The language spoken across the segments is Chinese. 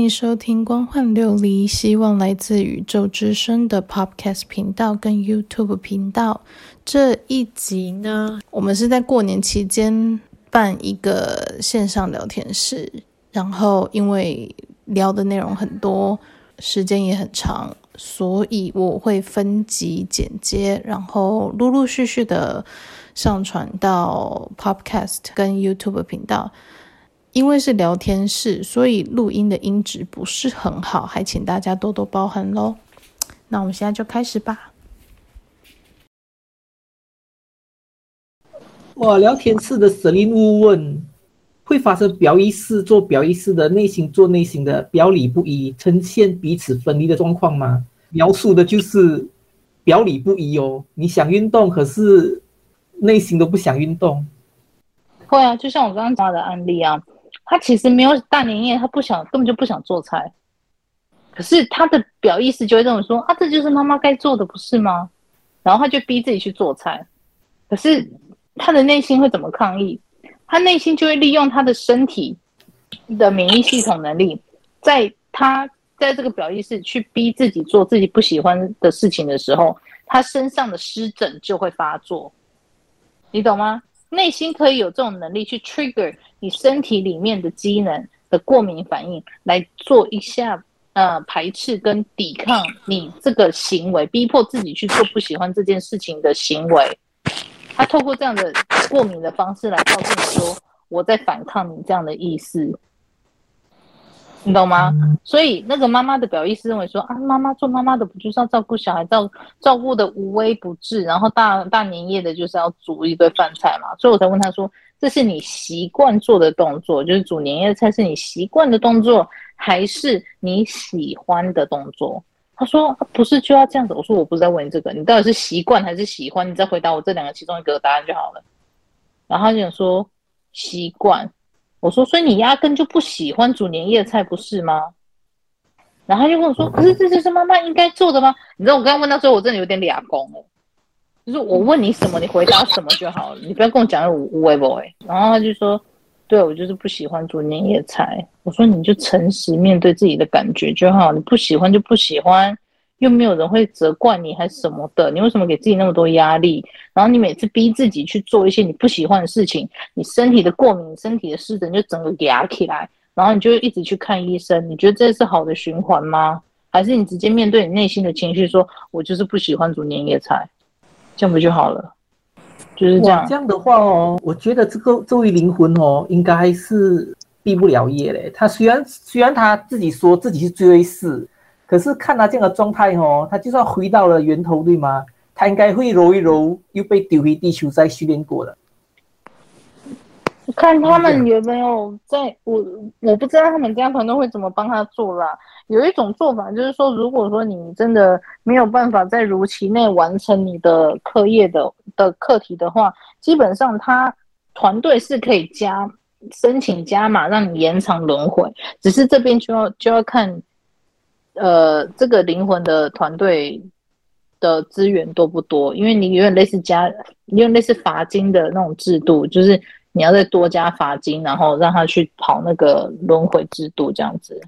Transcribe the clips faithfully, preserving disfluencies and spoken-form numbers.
欢迎收听光幻琉璃，希望来自宇宙之声的 Podcast 频道跟 YouTube 频道。这一集呢，我们是在过年期间办一个线上聊天室，然后因为聊的内容很多，时间也很长，所以我会分集剪接，然后陆陆续续的上传到 Podcast 跟 YouTube 频道。因为是聊天室，所以录音的音质不是很好，还请大家多多包涵咯。那我们现在就开始吧。哇，聊天室的舍利勿问会发生表意识做表意识的，内心做内心的，表里不一，呈现彼此分离的状况吗？描述的就是表里不一哦，你想运动可是内心都不想运动。会啊，就像我刚刚讲的案例啊，他其实没有大年夜，他不想，根本就不想做菜，可是他的表意识就会这么说啊，这就是妈妈该做的不是吗？然后他就逼自己去做菜，可是他的内心会怎么抗议？他内心就会利用他的身体的免疫系统能力，在他在这个表意识去逼自己做自己不喜欢的事情的时候，他身上的湿疹就会发作，你懂吗？内心可以有这种能力去 trigger 你身体里面的机能的过敏反应，来做一下呃排斥跟抵抗你这个行为，逼迫自己去做不喜欢这件事情的行为。他透过这样的过敏的方式来告诉你说，我在反抗你这样的意思，你懂吗？所以那个妈妈的表意识认为说啊，妈妈做妈妈的不就是要照顾小孩，照照顾的无微不至，然后大大年夜的就是要煮一堆饭菜嘛。所以我才问他说，这是你习惯做的动作，就是煮年夜菜是你习惯的动作，还是你喜欢的动作？他说、啊、不是就要这样子。我说我不是在问你这个，你到底是习惯还是喜欢？你再回答我这两个其中一个答案就好了。然后他就说习惯。我说，所以你压根就不喜欢煮年夜菜，不是吗？然后他就跟我说，可是这就是妈妈应该做的吗？你知道我刚刚问到时候，我真的有点俩公了，就是我问你什么，你回答什么就好了，你不要跟我讲无谓不谓。然后他就说，对，我就是不喜欢煮年夜菜。我说你就诚实面对自己的感觉就好，你不喜欢就不喜欢，又没有人会责怪你还是什么的，你为什么给自己那么多压力？然后你每次逼自己去做一些你不喜欢的事情，你身体的过敏，身体的湿疹就整个压起来，然后你就一直去看医生。你觉得这是好的循环吗？还是你直接面对你内心的情绪说，我就是不喜欢煮年夜菜，这样不就好了？就是这样。这样的话哦，我觉得这个这位灵魂哦，应该是毕不了业嘞。他虽然虽然他自己说自己是追事，可是看他这样的状态哦，他就算回到了源头，对吗？他应该会揉一揉，又被丢回地球再训练过了。看他们有没有在，我我不知道他们家团队会怎么帮他做啦。有一种做法就是说，如果说你真的没有办法在如期内完成你的课业的的课题的话，基本上他团队是可以加申请加码，让你延长轮回。只是这边就要就要看。呃，这个灵魂的团队的资源多不多？因为你有点类似加，有点类似罚金的那种制度，就是你要再多加罚金，然后让他去跑那个轮回制度这样子。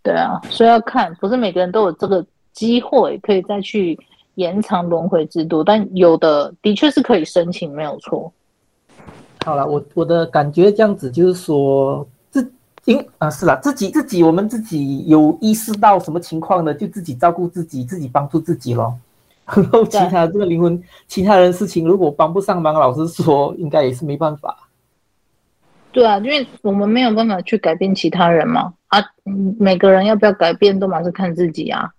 对啊，所以要看，不是每个人都有这个机会可以再去延长轮回制度，但有的的确是可以申请，没有错。好了，我我的感觉这样子就是说。因啊是啦，自己自己我们自己有意识到什么情况呢，就自己照顾自己，自己帮助自己咯。然后其他这个灵魂，其他人事情如果帮不上忙，老实说应该也是没办法。对啊，因为我们没有办法去改变其他人嘛。啊，每个人要不要改变都嘛是看自己啊。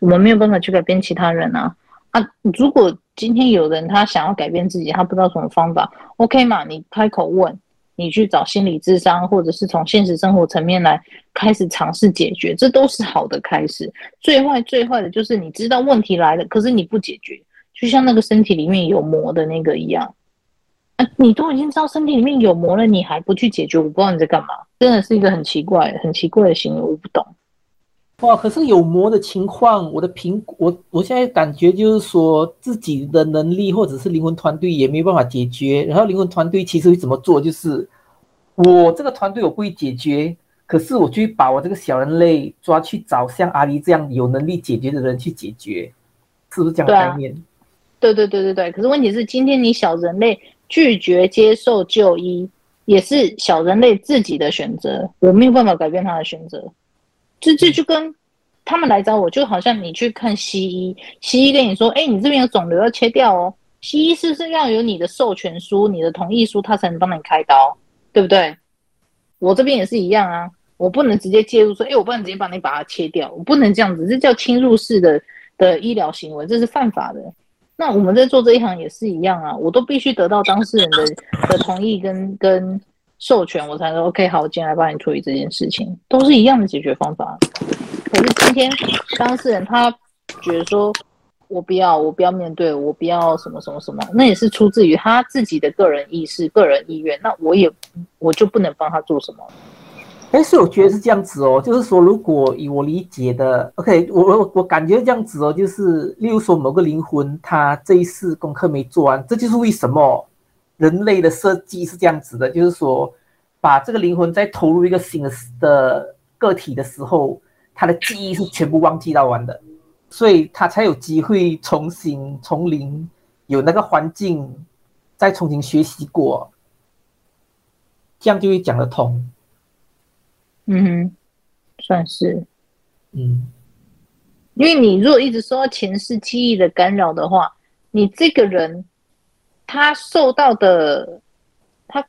我们没有办法去改变其他人啊。啊，如果今天有人他想要改变自己，他不知道什么方法 ，OK 嘛？你开口问。你去找心理咨商，或者是从现实生活层面来开始尝试解决，这都是好的开始。最坏最坏的就是你知道问题来了，可是你不解决，就像那个身体里面有膜的那个一样、啊、你都已经知道身体里面有膜了，你还不去解决，我不知道你在干嘛，真的是一个很奇怪很奇怪的行为，我不懂。哇，可是有膜的情况，我的评我我现在感觉就是说自己的能力或者是灵魂团队也没办法解决，然后灵魂团队其实会怎么做，就是我这个团队我不会解决，可是我去把我这个小人类抓去找像阿狸这样有能力解决的人去解决，是不是这样的概念？对、啊、对对对对。可是问题是，今天你小人类拒绝接受就医，也是小人类自己的选择，我没有办法改变他的选择。这这就跟他们来找我，就好像你去看西医，西医跟你说，哎，你这边有肿瘤要切掉哦，西医是不是要有你的授权书、你的同意书，他才能帮你开刀，对不对？我这边也是一样啊，我不能直接介入说，哎，我不能直接帮你把它切掉，我不能这样子，这叫侵入式的的医疗行为，这是犯法的。那我们在做这一行也是一样啊，我都必须得到当事人 的, 的同意跟跟授权，我才说 OK 好，我今天来帮你处理这件事情，都是一样的解决方法。可是今天当事人他觉得说，我不要，我不要面对，我不要什么什么什么，那也是出自于他自己的个人意识、个人意愿，那我也我就不能帮他做什么。哎，所以我觉得是这样子哦，就是说，如果以我理解的 ，OK， 我我我感觉这样子哦，就是例如说某个灵魂，他这一世功课没做完，这就是为什么人类的设计是这样子的，就是说，把这个灵魂在投入一个新的个体的时候，他的记忆是全部忘记到完的，所以他才有机会重新从零有那个环境再重新学习过，这样就会讲得通。嗯，算是，嗯，因为你如果一直受到前世记忆的干扰的话，你这个人他受到的他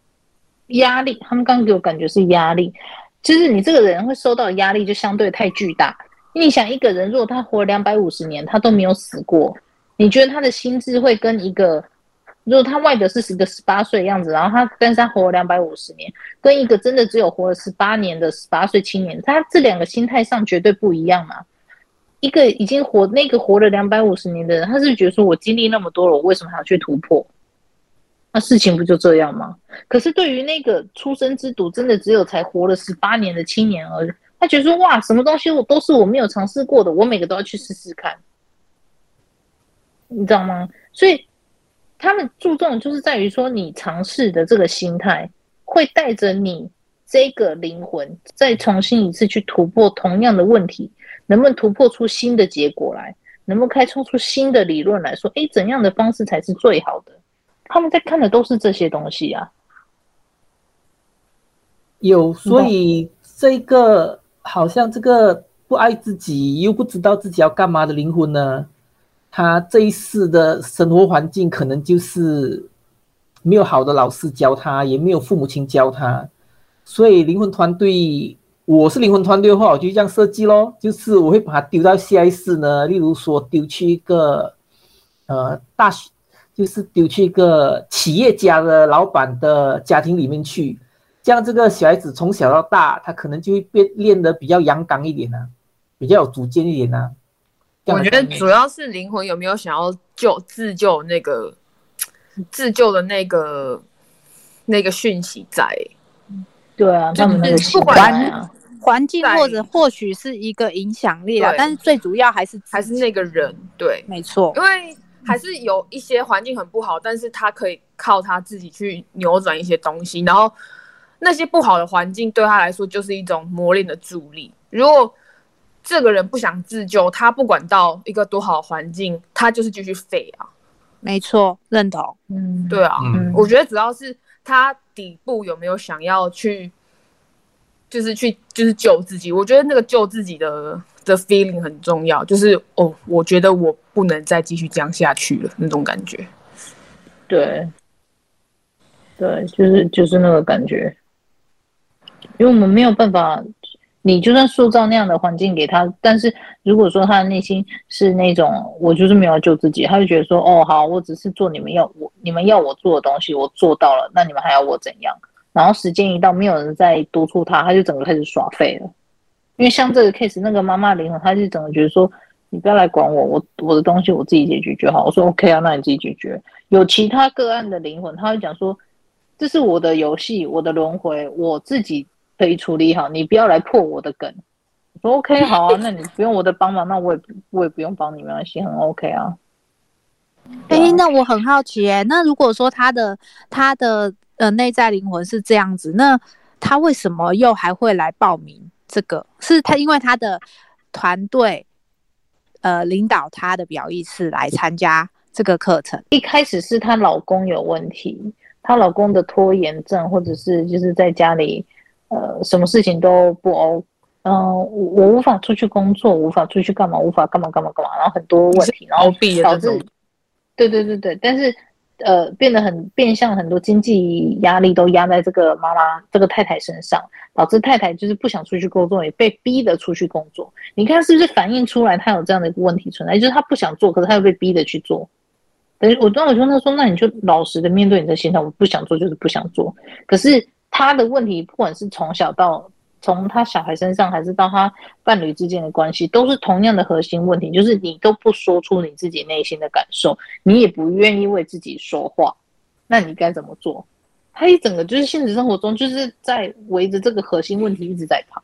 压力，他们刚刚给我感觉是压力，就是你这个人会受到的压力就相对太巨大。你想一个人如果他活了两百五十年，他都没有死过，你觉得他的心智会跟一个如果他外表是个十八岁的样子，然后他但是他活了两百五十年，跟一个真的只有活了十八年的十八岁青年，他这两个心态上绝对不一样嘛。一个已经活那个活了两百五十年的人，他是觉得说我经历那么多了，我为什么还要去突破？那事情不就这样吗？可是对于那个出生之犊真的只有才活了十八年的青年而已，他觉得说哇，什么东西我都是我没有尝试过的，我每个都要去试试看，你知道吗？所以他们注重就是在于说，你尝试的这个心态会带着你这个灵魂再重新一次去突破同样的问题，能不能突破出新的结果来，能不能开创出新的理论来说，诶，怎样的方式才是最好的？他们在看的都是这些东西啊。有，所以这个好像这个不爱自己又不知道自己要干嘛的灵魂呢，他这一世的生活环境可能就是没有好的老师教他，也没有父母亲教他，所以灵魂团队，我是灵魂团队的话，我就这样设计咯，就是我会把他丢到下一世呢，例如说丢去一个呃大学，就是丢去一个企业家的老板的家庭里面去，这样这个小孩子从小到大，他可能就会变练得比较阳刚一点啊，比较有主见一点啊。我觉得主要是灵魂有没有想要救自救那个自救的那个那个讯息在、欸，对啊，他们那个不管环境或者或许是一个影响力啦，但是最主要还是还是那个人，对，没错，因为还是有一些环境很不好，但是他可以靠他自己去扭转一些东西，然后那些不好的环境对他来说就是一种磨练的助力，如果这个人不想自救，他不管到一个多好的环境，他就是继续废啊。没错，认同。嗯，对啊，嗯、我觉得主要是他底部有没有想要去，就是去就是救自己。我觉得那个救自己的的 feeling 很重要，就是哦，我觉得我不能再继续这样下去了那种感觉。对，对，就是就是那个感觉，因为我们没有办法。你就算塑造那样的环境给他，但是如果说他的内心是那种我就是没有救自己，他就觉得说哦好，我只是做你们要我你们要我做的东西，我做到了，那你们还要我怎样？然后时间一到，没有人再督促他，他就整个开始耍废了。因为像这个 case 那个妈妈灵魂，他就整个觉得说你不要来管我，我我的东西我自己解决就好。我说 OK 啊，那你自己解决。有其他个案的灵魂，他会讲说这是我的游戏，我的轮回，我自己可以处理好，你不要来破我的梗。我说 OK 好啊，那你不用我的帮忙，那我 也, 我也不用帮你，没关系，很 OK 啊。哎、欸，那我很好奇哎、欸，那如果说他的他的呃内在灵魂是这样子，那他为什么又还会来报名这个？是他因为他的团队呃领导他的表意识来参加这个课程。一开始是她老公有问题，她老公的拖延症，或者是就是在家里呃什么事情都不欧，嗯、呃，我无法出去工作，无法出去干嘛，无法干嘛干嘛干嘛，然后很多问题，然后导致，对对对对，但是呃变得很变相，很多经济压力都压在这个妈妈这个太太身上，导致太太就是不想出去工作，也被逼的出去工作。你看是不是反映出来她有这样的一个问题存在？就是她不想做，可是她又被逼的去做。我当时跟他说，那你就老实的面对你的现象，我不想做就是不想做。可是他的问题，不管是从小到从他小孩身上，还是到他伴侣之间的关系，都是同样的核心问题，就是你都不说出你自己内心的感受，你也不愿意为自己说话，那你该怎么做？他一整个就是现实生活中就是在围着这个核心问题一直在跑。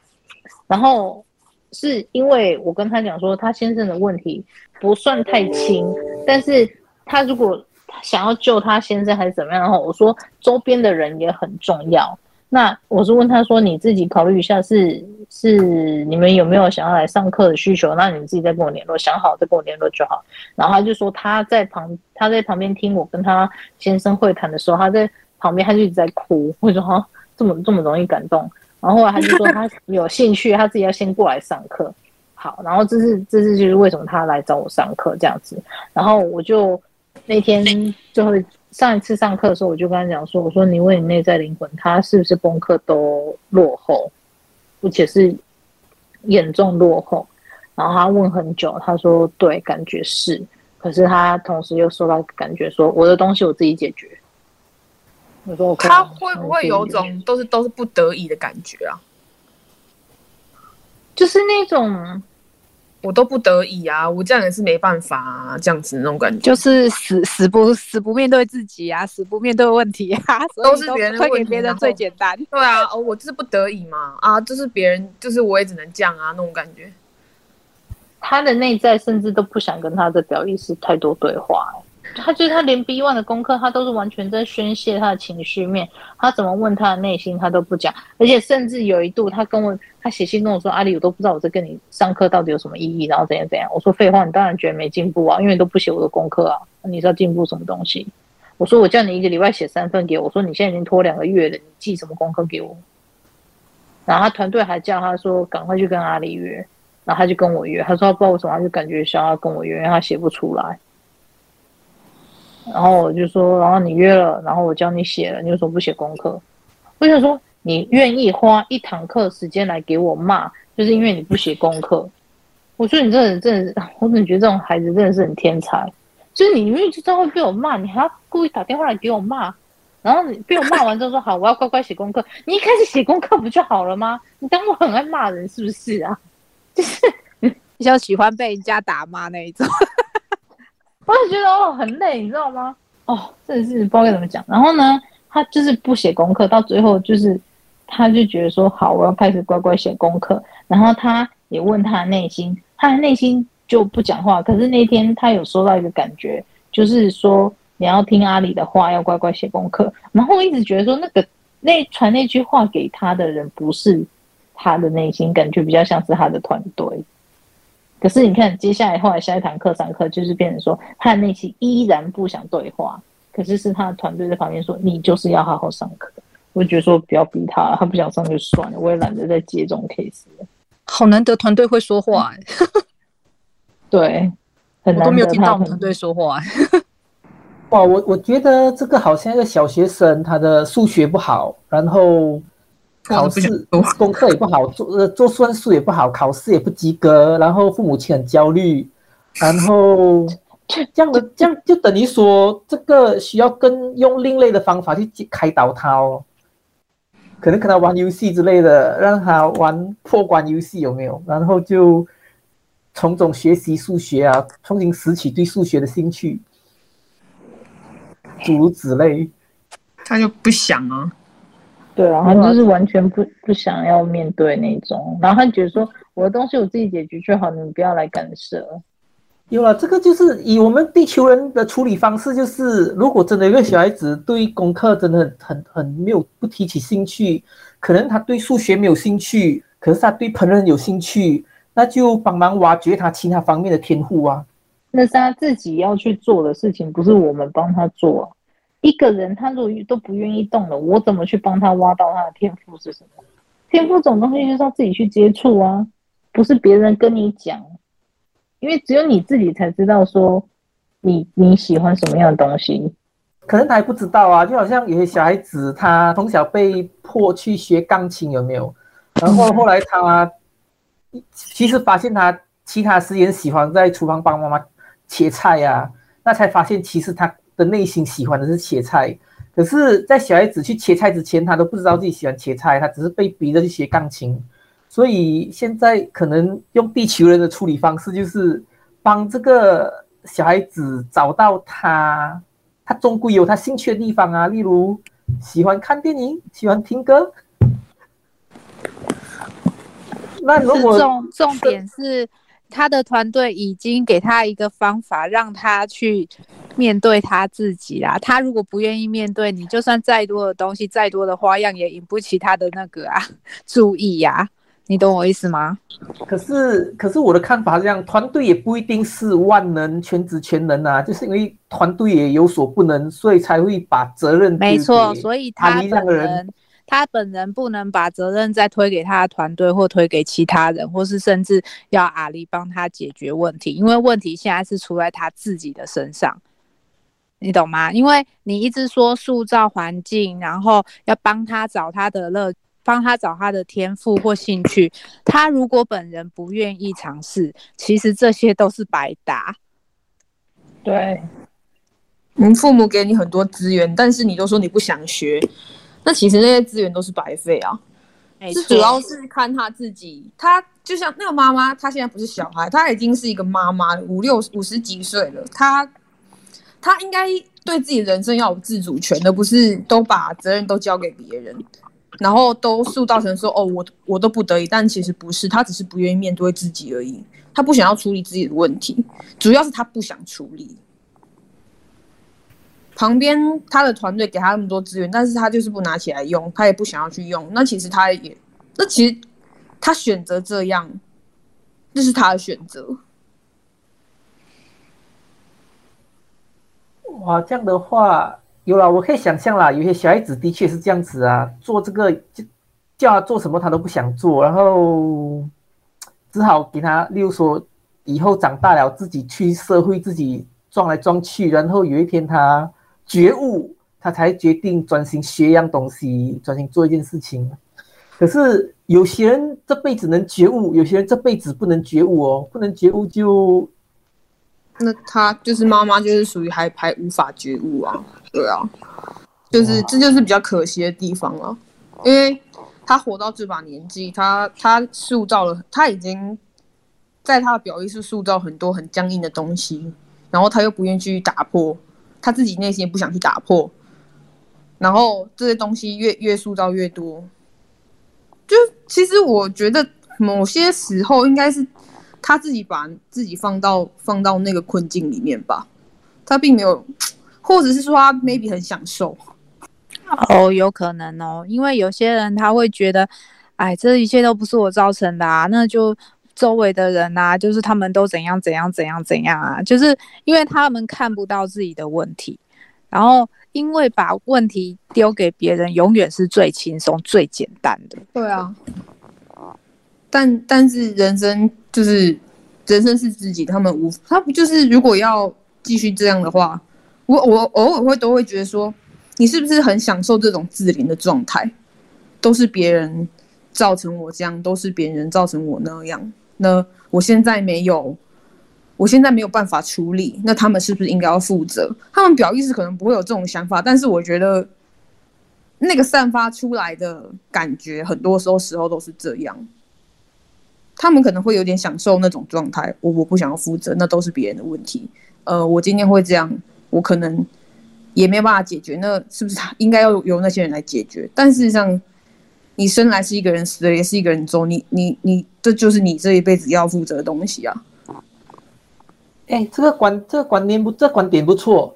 然后是因为我跟他讲说，他先生的问题不算太轻，但是他如果想要救他先生还是怎么样的话，我说周边的人也很重要。那我是问他说，你自己考虑一下，是是你们有没有想要来上课的需求？那你自己再跟我联络，想好再跟我联络就好。然后他就说他在旁他在旁边听我跟他先生会谈的时候，他在旁边他就一直在哭。我说哈，这么这么容易感动。然后后来他就说他有兴趣，他自己要先过来上课。好，然后这是这是就是为什么他来找我上课这样子。然后我就。那天最后上一次上课的时候，我就跟他讲说：“我说你问你内在灵魂，他是不是功课都落后，而且是严重落后？”然后他问很久，他说：“对，感觉是。”可是他同时又说到感觉说：“我的东西我自己解决。”我说：“他会不会有种都是都是不得已的感觉啊？就是那种。”我都不得已啊，我这样也是没办法啊，这样子那种感觉，就是死死不死不面对自己啊，死不面对问题啊，都是别人，推给别人最简单。对啊，哦，我就是不得已嘛，啊，就是别人，就是我也只能这样啊，那种感觉。他的内在甚至都不想跟他的表意识太多对话、欸，他就是他连 B 一 的功课，他都是完全在宣泄他的情绪面，他怎么问他的内心，他都不讲，而且甚至有一度他跟我。他写信跟我说：“阿里，我都不知道我在跟你上课到底有什么意义，然后怎样怎样。”我说：“废话，你当然觉得没进步啊，因为你都不写我的功课啊，你是要进步什么东西？”我说：“我叫你一个礼拜写三份给我，我说你现在已经拖两个月了，你寄什么功课给我？”然后他团队还叫他说：“赶快去跟阿里约。”然后他就跟我约，他说：“他不知道为什么，他就感觉想要跟我约，因为他写不出来。”然后我就说：“然后你约了，然后我教你写了，你为什么不写功课？”我想说。你愿意花一堂课时间来给我骂，就是因为你不写功课。我说你这人真的，我真的觉得这种孩子真的是很天才。就是你明明知道会被我骂，你还要故意打电话来给我骂，然后你被我骂完之后说好，我要乖乖写功课。你一开始写功课不就好了吗？你当我很爱骂人是不是啊？就是比较喜欢被人家打骂那一种。我也觉得哦很累，你知道吗？哦，真的是不知道该怎么讲。然后呢，他就是不写功课，到最后就是。他就觉得说好，我要开始乖乖写功课。然后他也问他内心，他的内心就不讲话。可是那天他有收到一个感觉，就是说你要听阿里的话，要乖乖写功课。然后我一直觉得说那个那传那句话给他的人不是他的内心，感觉比较像是他的团队。可是你看，接下来后来下一堂课上课，就是变成说他的内心依然不想对话，可是是他的团队在旁边说你就是要好好上课。我觉得说不要逼他，他不想上就算了，我也懒得再接这种 case 了。好难得团队会说话、欸，对，很难得他很，我都没有听到我们团队说话、欸。哇，我我觉得这个好像一个小学生，他的数学不好，然后考试功课也不好，做做算术也不好，考试也不及格，然后父母亲很焦虑，然后。这样的这样就等于说，这个需要更用另类的方法去开导他哦，可能跟他玩游戏之类的，让他玩破关游戏有没有？然后就从中学习数学啊，重新拾起对数学的兴趣，诸如此类。他就不想啊，对啊，他就是完全不不想要面对那种，然后他觉得说我的东西我自己解决就好，你们不要来干涉。有了，这个就是以我们地球人的处理方式，就是如果真的一个小孩子对功课真的很很很没有不提起兴趣，可能他对数学没有兴趣，可是他对烹饪有兴趣，那就帮忙挖掘他其他方面的天赋啊。那是他自己要去做的事情，不是我们帮他做啊。一个人他如果都不愿意动了，我怎么去帮他挖到他的天赋是什么？天赋这种东西就是要自己去接触啊，不是别人跟你讲，因为只有你自己才知道说你你喜欢什么样的东西。可能他还不知道啊，就好像有些小孩子他从小被迫去学钢琴，有没有？然后后来他其实发现他其他时间喜欢在厨房帮妈妈切菜啊，那才发现其实他的内心喜欢的是切菜，可是在小孩子去切菜之前他都不知道自己喜欢切菜，他只是被逼着去学钢琴。所以现在可能用地球人的处理方式，就是帮这个小孩子找到他他终归有他兴趣的地方啊，例如喜欢看电影，喜欢听歌。那如果 重, 重点是他的团队已经给他一个方法让他去面对他自己啦，他如果不愿意面对，你就算再多的东西再多的花样也引不起他的那个啊注意啊，你懂我意思吗？可是可是我的看法是这样，团队也不一定是万能全职全能啊，就是因为团队也有所不能，所以才会把责任推给没错，所以他本人他本人不能把责任再推给他的团队或推给其他人，或是甚至要阿里帮他解决问题，因为问题现在是出在他自己的身上，你懂吗？因为你一直说塑造环境，然后要帮他找他的乐帮他找他的天赋或兴趣，他如果本人不愿意尝试，其实这些都是白搭。对，你父母给你很多资源，但是你都说你不想学，那其实那些资源都是白费啊。是主要是看他自己，他就像那个妈妈，她现在不是小孩，她已经是一个妈妈，五六五十几岁了，她她应该对自己人生要有自主权，而不是都把责任都交给别人。然后都塑造成说哦，我我都不得已，但其实不是，他只是不愿意面对自己而已，他不想要处理自己的问题，主要是他不想处理。旁边他的团队给他那么多资源，但是他就是不拿起来用，他也不想要去用。那其实他也，那其实他选择这样，这是他的选择。哇，这样的话。有啦，我可以想象啦，有些小孩子的确是这样子啊，做这个叫他做什么他都不想做，然后只好给他，例如说以后长大了自己去社会自己撞来撞去，然后有一天他觉悟，他才决定专心学一样东西，专心做一件事情。可是有些人这辈子能觉悟，有些人这辈子不能觉悟哦，不能觉悟就那他就是妈妈就是属于还还无法觉悟啊。对啊，就是这就是比较可惜的地方了，因为他活到这把年纪，他他塑造了，他已经在他的表意识塑造很多很僵硬的东西，然后他又不愿意去打破，他自己内心也不想去打破，然后这些东西越越塑造越多，就其实我觉得某些时候应该是他自己把自己放到放到那个困境里面吧，他并没有。或者是说他 maybe 很享受哦，有可能哦，因为有些人他会觉得，哎，这一切都不是我造成的啊，那就周围的人啊，就是他们都怎样怎样怎样怎样啊，就是因为他们看不到自己的问题，然后因为把问题丢给别人，永远是最轻松、最简单的。对啊，但但是人生就是人生是自己，他们无他就是如果要继续这样的话。我, 我偶尔会都会觉得说，你是不是很享受这种自怜的状态？都是别人造成我这样，都是别人造成我那样。那我现在没有，我现在没有办法处理，那他们是不是应该要负责？他们表意识可能不会有这种想法，但是我觉得那个散发出来的感觉，很多时候时候都是这样。他们可能会有点享受那种状态，我我不想要负责，那都是别人的问题。呃，我今天会这样。我可能也没有办法解决，那是不是应该要由那些人来解决？但事实上，你生来是一个人，死了也是一个人走，你你你，这就是你这一辈子要负责的东西啊。哎，这个观这个观念不这个、观点不错，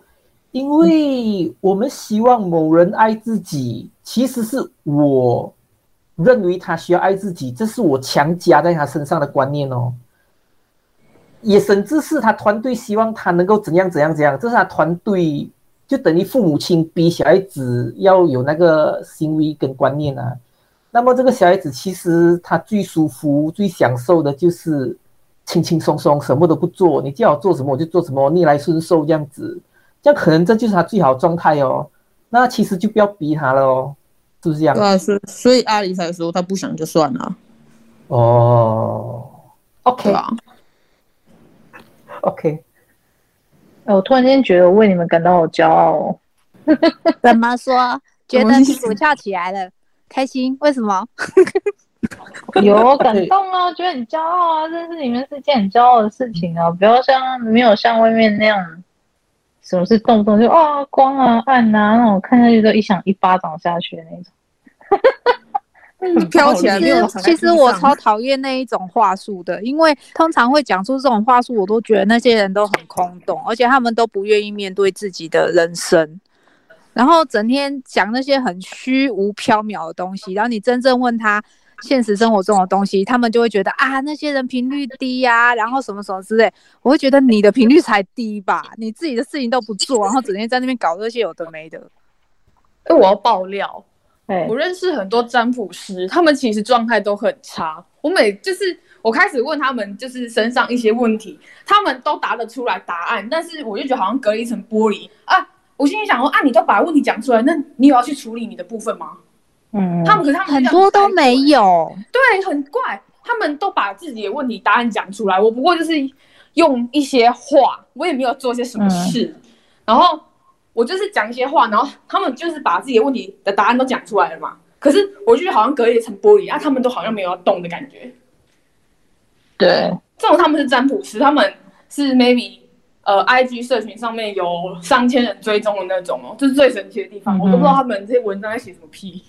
因为我们希望某人爱自己，其实是我认为他需要爱自己，这是我强加在他身上的观念哦。也甚至是他团队希望他能够怎样怎样怎样，这是他团队就等于父母亲逼小孩子要有那个行为跟观念啊。那么这个小孩子其实他最舒服、最享受的就是轻轻松松，什么都不做，你叫我做什么我就做什么，逆来顺受这样子，这样可能这就是他最好的状态哦。那其实就不要逼他了哦，是不是这样？对啊，所以阿里才说他不想就算了。哦 ，OK。OK， 我突然间觉得我为你们感到好骄傲哦。怎么说？觉得屁股翘起来了，开心？为什么？有感动啊，觉得很骄傲啊，这是你们是件很骄傲的事情啊！不要像没有像外面那样，什么是动不动就啊光啊暗啊那种，看下去都一想一巴掌下去的那种。飘起来没有？其实我超讨厌那一种话术的，因为通常会讲出这种话术，我都觉得那些人都很空洞，而且他们都不愿意面对自己的人生，然后整天讲那些很虚无缥缈的东西，然后你真正问他现实生活中的东西，他们就会觉得啊那些人频率低啊，然后什么什么之类，我会觉得你的频率才低吧，你自己的事情都不做，然后整天在那边搞这些有的没的。哎，我要爆料。我认识很多占卜师，他们其实状态都很差。我每就是我开始问他们，就是身上一些问题，他们都答得出来答案，但是我就觉得好像隔了一层玻璃啊。我心里想说啊，你都把问题讲出来，那你有要去处理你的部分吗？嗯，他们可是他们很多都没有，对，很怪，他们都把自己的问题答案讲出来，我不过就是用一些话，我也没有做些什么事，嗯、然后。我就是讲一些话，然后他们就是把自己的问题的答案都讲出来了嘛。可是我就好像隔一层玻璃啊，他们都好像没有要动的感觉。对，这种他们是占卜师，他们是 maybe 呃 I G 社群上面有上千人追踪的那种哦，这、就是最神奇的地方。嗯、我都不知道他们这些文章在写什么屁。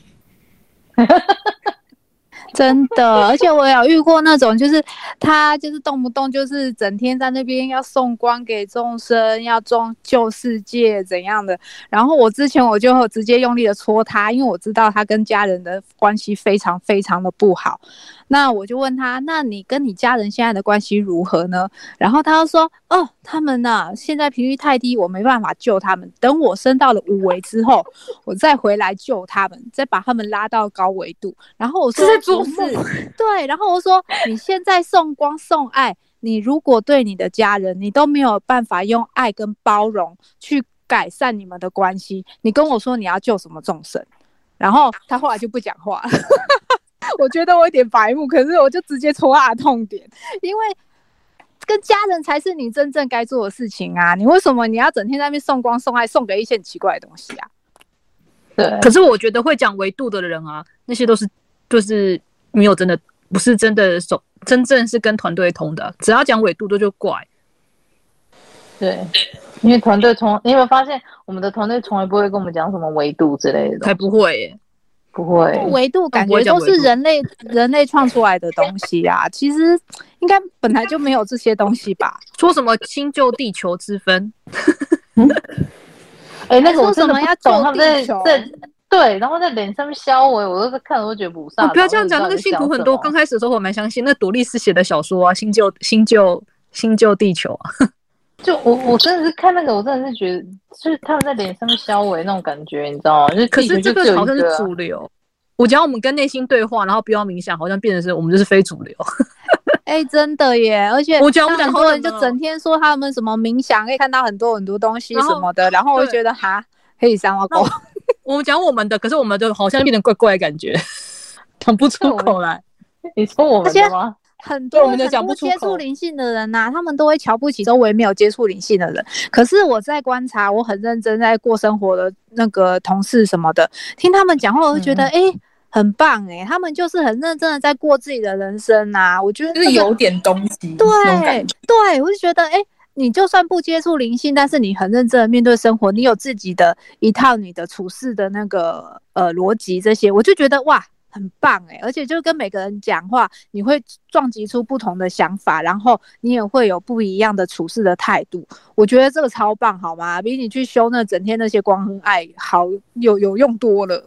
真的，而且我有遇过那种，就是他就是动不动就是整天在那边要送光给众生，要救世界怎样的。然后我之前我就直接用力的戳他，因为我知道他跟家人的关系非常非常的不好。那我就问他，那你跟你家人现在的关系如何呢？然后他就说，哦，他们啊，现在频率太低，我没办法救他们。等我升到了五维之后，我再回来救他们，再把他们拉到高维度。然后我说。对，然后我说你现在送光送爱，你如果对你的家人你都没有办法用爱跟包容去改善你们的关系，你跟我说你要救什么众生？然后他后来就不讲话。我觉得我有点白目，可是我就直接戳他的痛点，因为跟家人才是你真正该做的事情啊，你为什么你要整天在那边送光送爱，送给一些很奇怪的东西啊？对，可是我觉得会讲维度的人啊，那些都是就是没有真的不是真的真正是跟团队通的，只要讲纬度都就怪。对，因为团队从你有没有发现我们的团队从来不会跟我们讲什么纬度之类的，才不会耶，不会纬度感觉都是人类人类创出来的东西啊，其实应该本来就没有这些东西吧？说什么新旧地球之分？嗯欸、那个我真的不懂他们在对，然后在脸上面削我，我都是看了都觉得不上。不要这样讲，那个信徒很多。刚开始的时候我蛮相信，那朵莉丝写的小说啊，《新旧新旧新旧地球》啊。就我我真的是看那个，我真的是觉得，就是他们在脸上面削我那种感觉，你知道吗？就可是这个好像是主流。我讲我们跟内心对话，然后不要冥想，好像变成是我们就是非主流。哎、欸，真的耶！而且我觉得我很多人就整天说他们什么冥想，可以看到很多很多东西什么的，然后我就觉得哈，可以三挖沟。我们讲我们的，可是我们就好像变得怪怪的感觉，讲不出口来。你说我们的吗？很多很多接触灵性的人啊，他们都会瞧不起周围没有接触灵性的人。可是我在观察，我很认真在过生活的那个同事什么的，听他们讲话，我就觉得哎、嗯欸，很棒哎、欸，他们就是很认真的在过自己的人生啊。我觉得、那個、就是有点东西，对对，我就觉得哎。欸你就算不接触灵性，但是你很认真的面对生活，你有自己的一套你的处事的那个呃逻辑这些，我就觉得哇，很棒哎、欸，而且就跟每个人讲话，你会撞击出不同的想法，然后你也会有不一样的处事的态度。我觉得这个超棒，好吗？比你去修那整天那些光跟爱好有有用多了。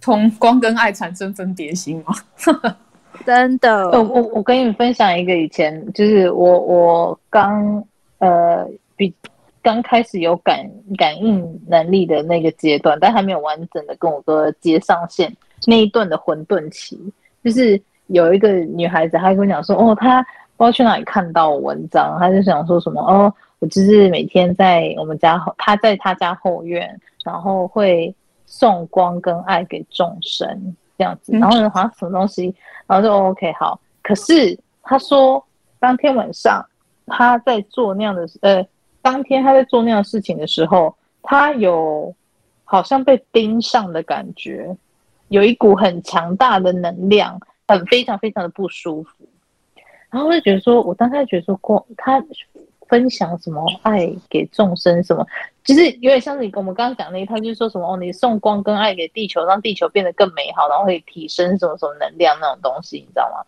从光跟爱产生分别心吗？真的，我我我跟你们分享一个以前，就是我我刚呃比。刚开始有 感, 感应能力的那个阶段，但还没有完整的跟我哥接上线那一段的混沌期，就是有一个女孩子，她跟我讲说，哦，她不知道去哪里看到文章，她就想说什么，哦，我就是每天在我们家，她在她家后院，然后会送光跟爱给众生这样子，然后好像什么东西，然后就、哦、OK 好，可是她说当天晚上她在做那样的，呃。当天他在做那样的事情的时候，他有好像被盯上的感觉，有一股很强大的能量，很非常非常的不舒服。然后我就觉得说，我当时觉得说，他分享什么爱给众生什么，就是有点像是我们刚刚讲那一套，就是说什么哦，你送光跟爱给地球，让地球变得更美好，然后可以提升什么什么能量那种东西，你知道吗？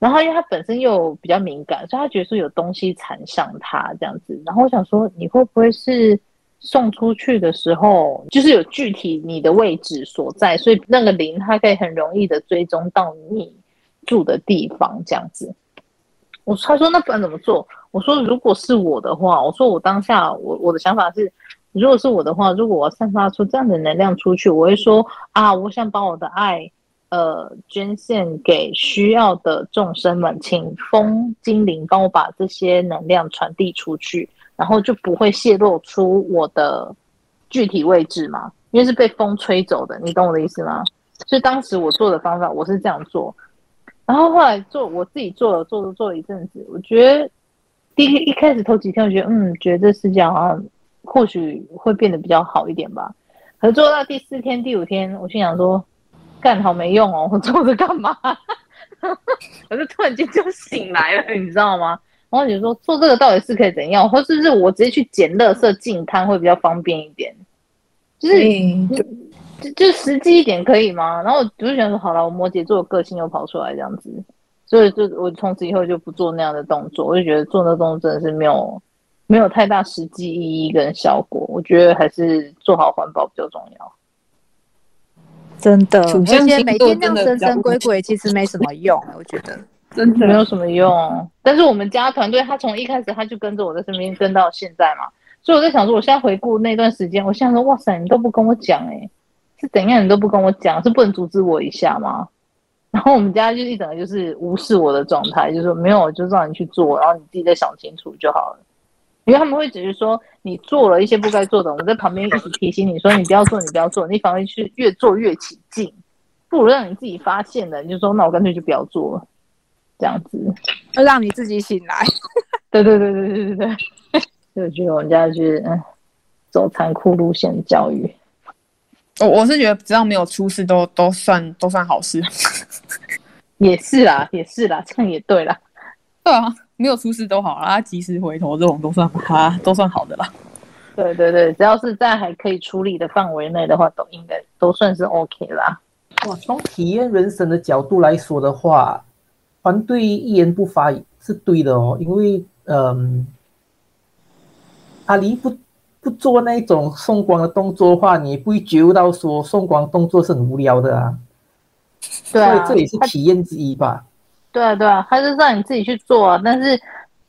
然后因为他本身又比较敏感，所以他觉得说有东西缠上他这样子。然后我想说，你会不会是送出去的时候，就是有具体你的位置所在，所以那个灵它可以很容易的追踪到你住的地方这样子。我他说那不然怎么做？我说如果是我的话，我说我当下我我的想法是，如果是我的话，如果我散发出这样的能量出去，我会说啊，我想把我的爱。呃，捐献给需要的众生们，请风精灵帮我把这些能量传递出去，然后就不会泄露出我的具体位置嘛，因为是被风吹走的，你懂我的意思吗？所以当时我做的方法，我是这样做，然后后来做我自己做了，做了做了一阵子，我觉得第一一开始头几天，我觉得嗯，觉得这世界好像或许会变得比较好一点吧，可是做到第四天、第五天，我心想说。干好没用哦，我做着干嘛？我就突然间就醒来了，你知道吗？然后你说做这个到底是可以怎样，或是不是我直接去捡垃圾进摊会比较方便一点？就是、嗯、就, 就实际一点可以吗？然后我就想说，好了，我摩羯座的个性又跑出来这样子，所以就我从此以后就不做那样的动作。我就觉得做那动作真的是没有没有太大实际意义跟效果。我觉得还是做好环保比较重要。真的，而且每天那样神神鬼鬼其实没什么用，我觉得真的没有什么用。但是我们家团队，他从一开始他就跟着我在身边，跟到现在嘛。所以我在想说，我现在回顾那段时间，我现在说，哇塞，你都不跟我讲哎、欸，是怎样你都不跟我讲，是不能阻止我一下吗？然后我们家就一整个就是无视我的状态，就说没有，就让你去做，然后你自己再想清楚就好了。因为他们会只是说你做了一些不该做的，我们在旁边一直提醒你说你不要做，你不要做，你反而去越做越起劲，不如让你自己发现了，你就说那我干脆就不要做了，这样子，要让你自己醒来。对对对对对对对，所以我觉得我们家就是嗯，走残酷路线教育。我我是觉得只要没有出事都都算都算好事。也是啦，也是啦，这样也对啦。对啊。没有出事都好啦，及时回头这种都算啊，都算好的啦。对对对，只要是在还可以处理的范围内的话，都应该都算是 OK 啦。哇，从体验人生的角度来说的话，团队一言不发是对的哦，因为嗯，阿狸不不做那种送光的动作的话，你不会觉悟到说送光动作是很无聊的啊。对啊，所以这也是体验之一吧。对啊对啊，他是让你自己去做啊。但是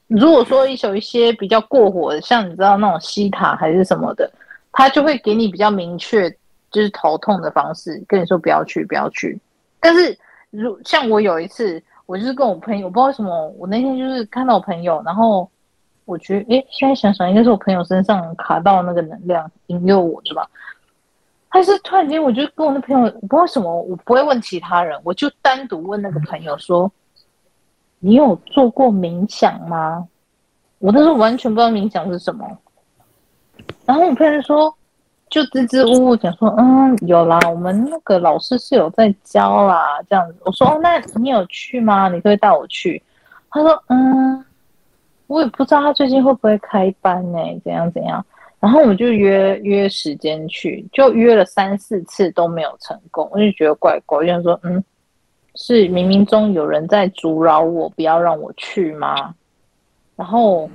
如果说有一些比较过火的，像你知道那种西塔还是什么的，他就会给你比较明确，就是头痛的方式跟你说不要去不要去。但是如像我有一次，我就是跟我朋友，我不知道为什么，我那天就是看到我朋友，然后我觉得哎，现在想想应该是我朋友身上卡到那个能量引诱我对吧？他是突然间，我就跟我的朋友，我不知道为什么，我不会问其他人，我就单独问那个朋友说。你有做过冥想吗？我那时候完全不知道冥想是什么。然后我朋友就说，就支支吾吾讲说，嗯，有啦，我们那个老师是有在教啦，这样子。我说，哦，那你有去吗？你可以带我去。他说，嗯，我也不知道他最近会不会开班呢、欸，怎样怎样。然后我们就约约时间去，就约了三四次都没有成功，我就觉得怪怪，就说嗯，是冥冥中有人在阻扰我，不要让我去吗？然后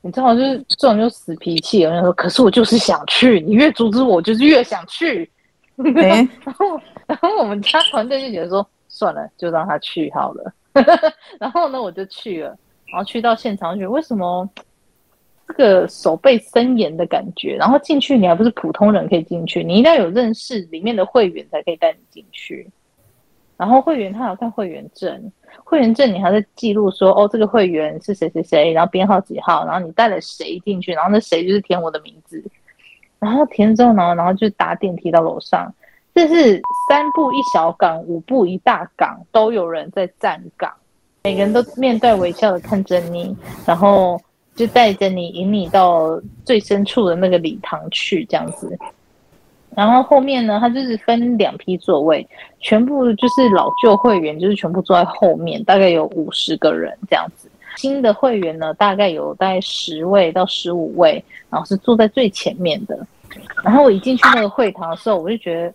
你知道，就是这种就死脾气了，我就说，可是我就是想去，你越阻止我，我就是越想去。欸、然后，然后我们家团队就觉得说，算了，就让他去好了。然后呢，我就去了，然后去到现场觉得为什么？这个手背森严的感觉，然后进去你还不是普通人可以进去，你一定要有认识里面的会员才可以带你进去。然后会员他有看会员证，会员证你还在记录说哦这个会员是谁谁谁，然后编号几号，然后你带了谁进去，然后那谁就是填我的名字，然后填之后呢，然后就搭电梯到楼上。这是三步一小岗，五步一大岗，都有人在站岗，每个人都面带微笑的看着你，然后。就带着你引你到最深处的那个礼堂去这样子，然后后面呢，他就是分两批座位，全部就是老旧会员就是全部坐在后面，大概有五十个人这样子。新的会员呢，大概有大概十位到十五位，然后是坐在最前面的。然后我一进去那个会堂的时候，我就觉得，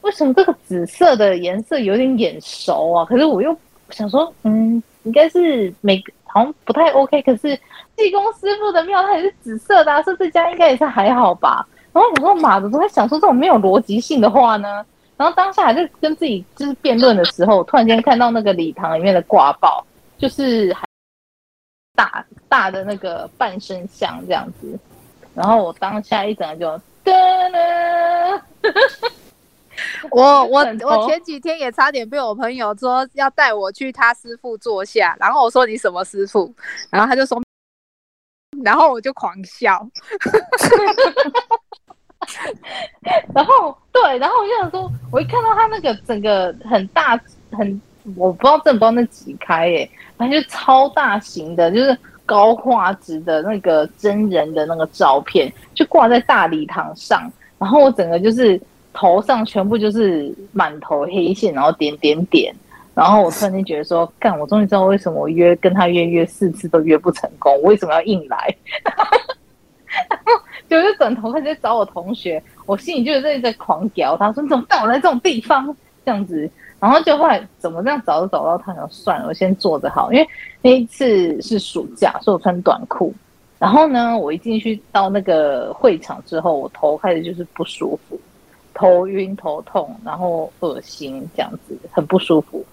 为什么这个紫色的颜色有点眼熟啊？可是我又想说，嗯，应该是每个。好像不太 OK， 可是济公师傅的庙它也是紫色的、啊，说这家应该也是还好吧。然后我说马子都在想说这种没有逻辑性的话呢，然后当下还在跟自己就是辩论的时候，突然间看到那个礼堂里面的挂报，就是大大的那个半身像这样子，然后我当下一整个就噔噔。我我我前几天也差点被我朋友说要带我去他师父坐下，然后我说你什么师父，然后他就说，然后我就狂笑，然后对，然后我就想说，我一看到他那个整个很大很，我不知道真的不知道那几开耶、欸，反正就超大型的，就是高画质的那个真人的那个照片，就挂在大礼堂上，然后我整个就是。头上全部就是满头黑线，然后点点点，然后我突然间觉得说，干，我终于知道为什么我约跟他约约四次都约不成功，我为什么要硬来？然后就就转头开始在找我同学，我心里就在在狂屌他，说你怎么带我来这种地方这样子，然后就后来怎么这样找都找到他，想算了，我先坐着好，因为那一次是暑假，所以我穿短裤。然后呢，我一进去到那个会场之后，我头开始就是不舒服。头晕头痛，然后恶心，这样子很不舒服。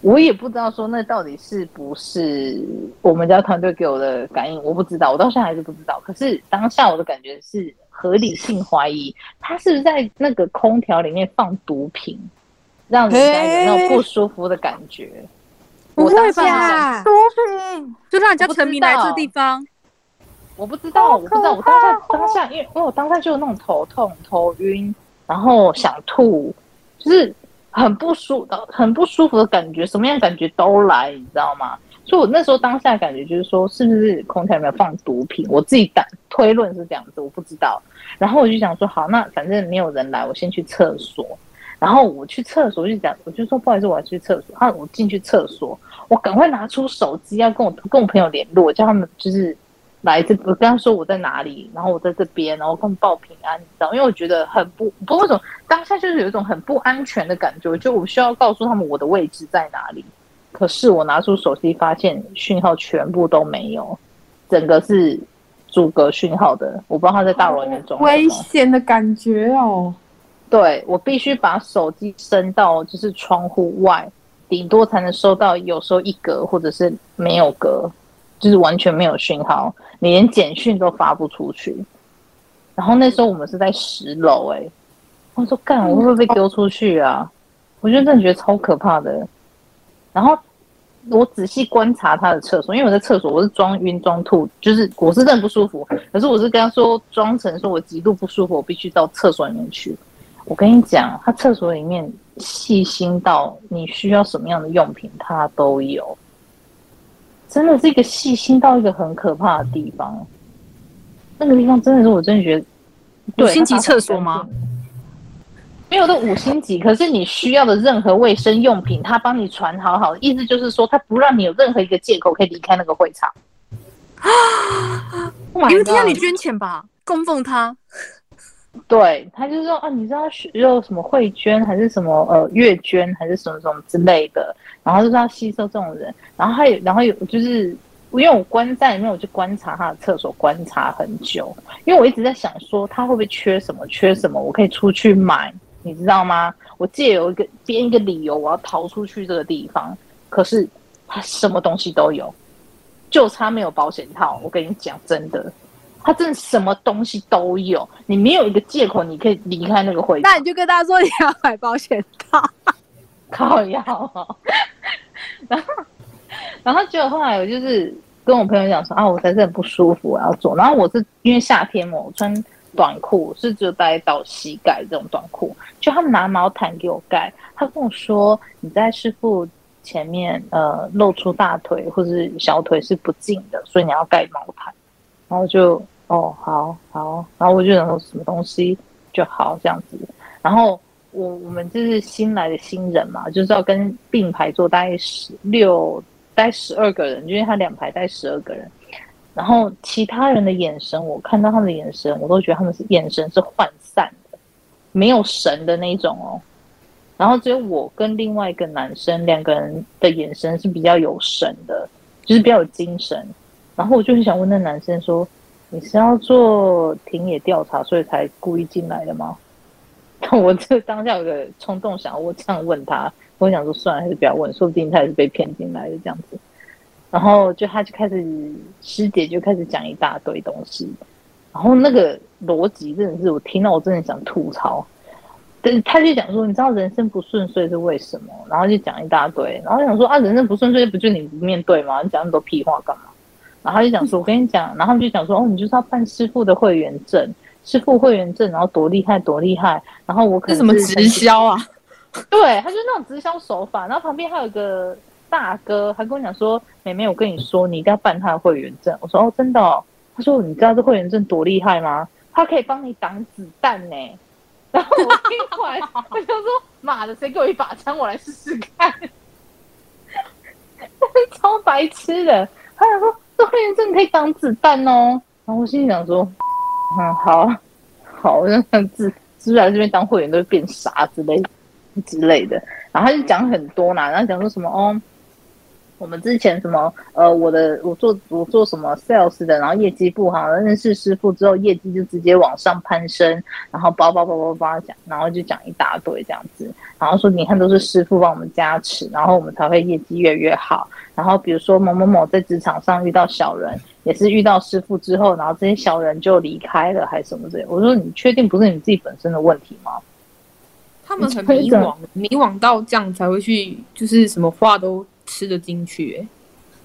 我也不知道说那到底是不是我们家团队给我的感应，我不知道，我到现在还是不知道。可是当下我的感觉是合理性怀疑，他是不是在那个空调里面放毒品，让人家有那种不舒服的感觉？不会吧？毒品就让人家沉迷来这地方。我不知道，我不知道，我当下当下，因为我当下就有那种头痛、头晕。然后想吐，就是很不舒服、很不舒服的感觉，什么样的感觉都来，你知道吗？所以我那时候当下的感觉就是说，是不是空调里面放毒品？我自己打推论是这样子，我不知道。然后我就想说，好，那反正没有人来，我先去厕所。然后我去厕所就讲，我就说不好意思，我要去厕所。啊，我进去厕所，我赶快拿出手机要跟我跟我朋友联络，叫他们就是。来这，我跟他说我在哪里，然后我在这边，然后跟报平安，你知道，因为我觉得很不，不过为什么当下就是有一种很不安全的感觉，就我需要告诉他们我的位置在哪里。可是我拿出手机，发现讯号全部都没有，整个是阻隔讯号的，我不知道他在大楼里面装什么。危险的感觉哦。对，我必须把手机伸到就是窗户外，顶多才能收到，有时候一格或者是没有格。就是完全没有讯号，你连简讯都发不出去。然后那时候我们是在十楼、欸，哎，我说干，我会不会被丢出去啊？我就真的觉得超可怕的。然后我仔细观察他的厕所，因为我在厕所我是装晕装吐，就是我是真的不舒服，可是我是跟他说装成说我极度不舒服，我必须到厕所里面去。我跟你讲，他厕所里面细心到你需要什么样的用品，他都有。真的是一个细心到一个很可怕的地方，那个地方真的是我真的觉得，对，五星级厕所吗？没有的五星级，可是你需要的任何卫生用品，他帮你传好好，意思就是说他不让你有任何一个借口可以离开那个会场。因为他让你捐钱吧，供奉他。对，他就说啊，你知道又什么会捐还是什么呃月捐还是什么什么之类的，然后就是要吸收这种人，然后还有然后有就是。因为我关在里面，我就观察他的厕所，观察很久。因为我一直在想说，他会不会缺什么，缺什么，我可以出去买，你知道吗？我借有一个编一个理由，我要逃出去这个地方。可是他什么东西都有，就差没有保险套。我跟你讲，真的，他真的什么东西都有。你没有一个借口，你可以离开那个会。那你就跟他说你要买保险套，靠腰哦。然后。然后结果后来我就是跟我朋友讲说啊，我才是很不舒服，我要做。然后我是因为夏天嘛，我穿短裤是只有大概到膝盖这种短裤，就他们拿毛毯给我盖，他跟我说你在师傅前面呃露出大腿或是小腿是不敬的，所以你要盖毛毯。然后就哦好好，然后我就想说什么东西就好这样子。然后我我们就是新来的新人嘛，就是要跟并排坐大概十六。带十二个人，因为他两排带十二个人，然后其他人的眼神，我看到他们的眼神，我都觉得他们是眼神是涣散的，没有神的那种哦。然后只有我跟另外一个男生，两个人的眼神是比较有神的，就是比较有精神。然后我就想问那男生说：“你是要做田野调查，所以才故意进来的吗？”我这当下有个冲动想，我这样问他。我想说，算了，还是不要问，说不定他也是被骗进来的这样子。然后就他就开始，师姐就开始讲一大堆东西，然后那个逻辑真的是，我听到我真的想吐槽。但是他就讲说，你知道人生不顺遂是为什么？然后就讲一大堆，然后想说啊，人生不顺遂不就你不面对吗？你讲那么多屁话干嘛？然后他就讲说，我跟你讲，然后他就讲说，哦，你就是要办师傅的会员证，师傅会员证，然后多厉害多厉害，然后我可能是什么直销啊？对，他就那种直销手法，然后旁边还有一个大哥，还跟我讲说：“妹妹，我跟你说，你一定要办他的会员证。”我说：“哦，真的哦。”他说：“你知道这会员证多厉害吗？他可以帮你挡子弹呢。”然后我听出来，我就说：“妈的，谁给我一把枪，我来试试看。”超白痴的。他想说这会员证可以挡子弹哦。然后我心里想说：“嗯，好，好，那自自然这边当会员都会变傻之类的。”之类的，然后他就讲很多啦，然后讲说什么哦，我们之前什么呃，我的我做我做什么 sales 的，然后业绩不好，认识师傅之后业绩就直接往上攀升，然后叭叭叭叭叭讲，然后就讲一大堆这样子，然后说你看都是师傅帮我们加持，然后我们才会业绩越来越好，然后比如说某某某在职场上遇到小人，也是遇到师傅之后，然后这些小人就离开了还是什么之类的，我说你确定不是你自己本身的问题吗？他们很迷惘，迷惘到这样才会去，就是什么话都吃得进去、欸，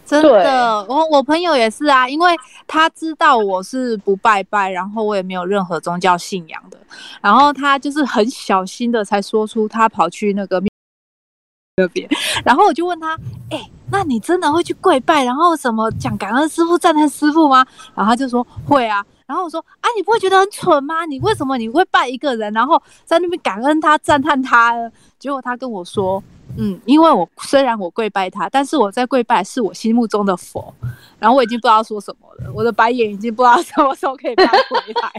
真的。我我朋友也是啊，因为他知道我是不拜拜，然后我也没有任何宗教信仰的，然后他就是很小心的才说出他跑去那个那边，然后我就问他，哎、欸，那你真的会去跪拜，然后什么讲感恩师父、赞叹师父吗？然后他就说会啊。然后我说啊，你不会觉得很蠢吗？你为什么你会拜一个人，然后在那边感恩他、赞叹他呢？结果他跟我说，嗯，因为我虽然我跪拜他，但是我在跪拜是我心目中的佛，然后我已经不知道说什么了，我的白眼已经不知道什么时候可以翻回来。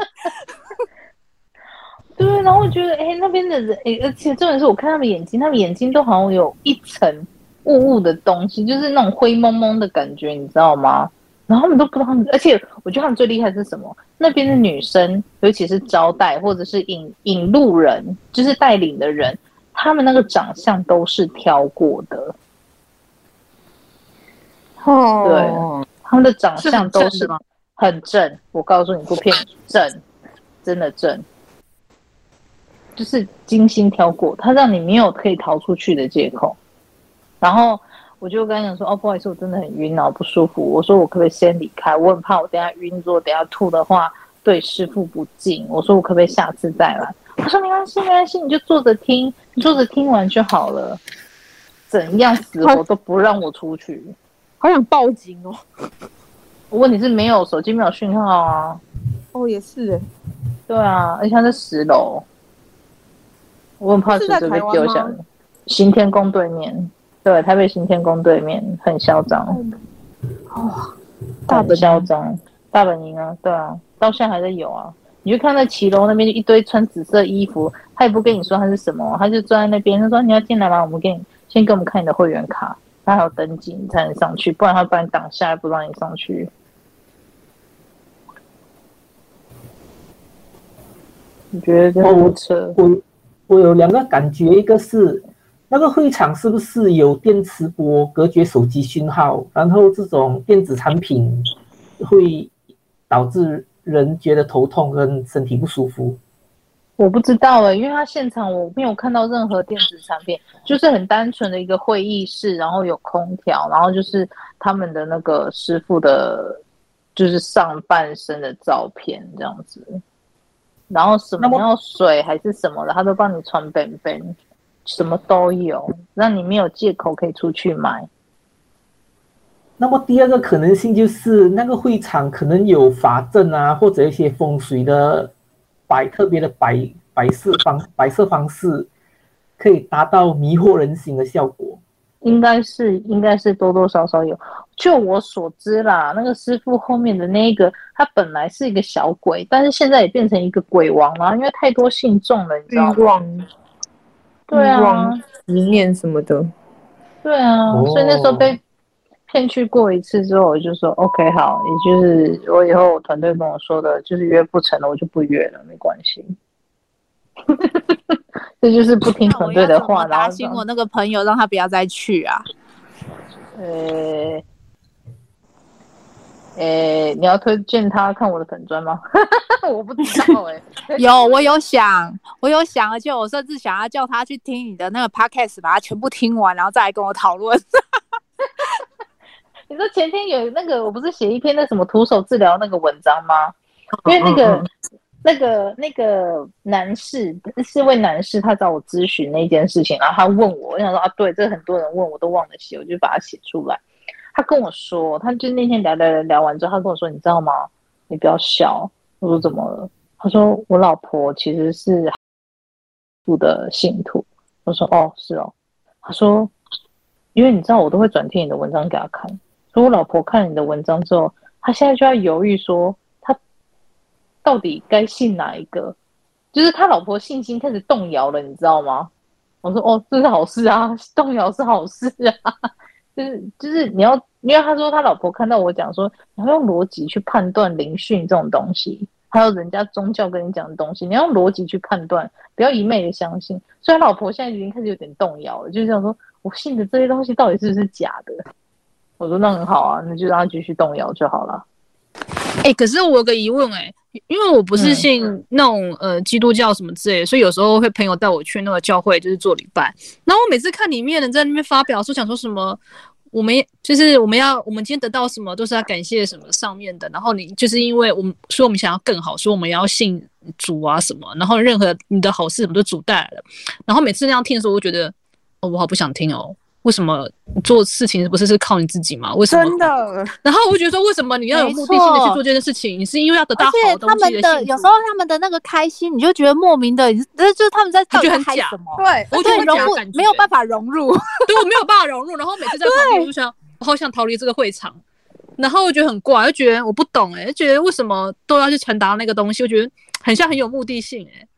对，然后我觉得，哎、欸，那边的人，欸、而且重点是我看他们眼睛，他们眼睛都好像有一层雾雾的东西，就是那种灰蒙蒙的感觉，你知道吗？然后他们都不知道，而且我觉得他们最厉害是什么？那边的女生，尤其是招待或者是引引路人，就是带领的人，他们那个长相都是挑过的。哦，对，他们的长相都是很正，我告诉你不骗你，正，真的正，就是精心挑过，他让你没有可以逃出去的借口，然后。我就跟他讲说，哦，不好意思，我真的很晕，然后不舒服。我说我可不可以先离开？我很怕我等一下晕住，等一下吐的话对师父不敬。我说我可不可以下次再来？他说没关系，没关系，你就坐着听，你坐着听完就好了。怎样死活都不让我出去，好想报警哦！我问题是没有手机，没有讯号啊。哦，也是哎。对啊，而且他在十楼，我很怕水就被丢下来。行天宫对面。对，台北行天宫对面很嚣张，哦，大的嚣张，大本营啊，对啊，到现在还在有啊。你就看到骑楼那边就一堆穿紫色衣服，他也不跟你说他是什么，他就坐在那边，他说你要进来吗？我们给你先给我们看你的会员卡，他还要登记你才能上去，不然他把你挡下来不让你上去。你觉得我我我有两个感觉，一个是那个会场是不是有电磁波隔绝手机讯号，然后这种电子产品会导致人觉得头痛跟身体不舒服。我不知道哎、欸，因为他现场我没有看到任何电子产品，就是很单纯的一个会议室，然后有空调，然后就是他们的那个师傅的，就是上半身的照片这样子，然后什么药水还是什么的，他都帮你穿本本，什么都有，让你没有借口可以出去买。那么第二个可能性就是那个会场可能有法阵啊，或者一些风水的摆特别的摆摆设方摆设方式，可以达到迷惑人心的效果。应该是应该是多多少少有。就我所知啦，那个师傅后面的那一个，他本来是一个小鬼，但是现在也变成一个鬼王啦，因为太多信众了，你知道吗？欲望，对啊，执念什么的，对啊，哦、所以那时候被骗去过一次之后，我就说 OK 好，也就是我以后我团队跟我说的，就是约不成了我就不约了，没关系。这就是不听团队的话，然后打醒我那个朋友，让他不要再去啊。呃，呃，你要推荐他看我的粉专吗？我不知道哎、欸。有，我有想，我有想，而且我甚至想要叫他去听你的那个 podcast， 把它全部听完，然后再来跟我讨论。你说前天有那个，我不是写一篇那什么徒手治疗那个文章吗？因为那个、嗯嗯、那个、那个男士是位男士，他找我咨询那件事情，然后他问我，我想说啊，对，这很多人问我都忘了写，我就把它写出来。他跟我说，他就那天聊聊聊完之后，他跟我说，你知道吗？你不要笑。我说怎么了？他说我老婆其实是佛的信徒。我说哦，是哦。他说，因为你知道我都会转贴你的文章给他看。所以我老婆看你的文章之后，她现在就要犹豫说，她到底该信哪一个？就是她老婆信心开始动摇了，你知道吗？我说哦，这是好事啊，动摇是好事啊。就是就是你要，因为她说她老婆看到我讲说，你要用逻辑去判断灵讯这种东西，还有人家宗教跟你讲的东西，你要用逻辑去判断，不要一昧的相信。所以她老婆现在已经开始有点动摇了，就是想说我信的这些东西到底是不是假的？我说那很好啊，那就让他继续动摇就好了。哎、欸，可是我有个疑问哎、欸，因为我不是信那种、嗯、呃基督教什么之类的，所以有时候会朋友带我去那个教会，就是做礼拜。然后我每次看里面人在那边发表说，想说什么，我们就是我们要我们今天得到什么，都是要感谢什么上面的。然后你就是因为我们，所以我们想要更好，所以我们要信主啊什么。然后任何你的好事什么都主带来了。然后每次那样听的时候，我觉得哦，我好不想听哦。为什么做事情不是是靠你自己吗？为什么真的？然后我觉得说，为什么你要有目的性的去做这件事情？你是因为要得到好东西的幸福。而且他们的有时候他们的那个开心，你就觉得莫名的，就是他们在到底开什么？对，我觉得很假的感觉，没有办法融入。对，我没有办法融入。然后每次在旁边我就想，我好想逃离这个会场。然后我觉得很怪，就觉得我不懂哎、欸，就觉得为什么都要去传达那个东西？我觉得很像很有目的性哎、欸。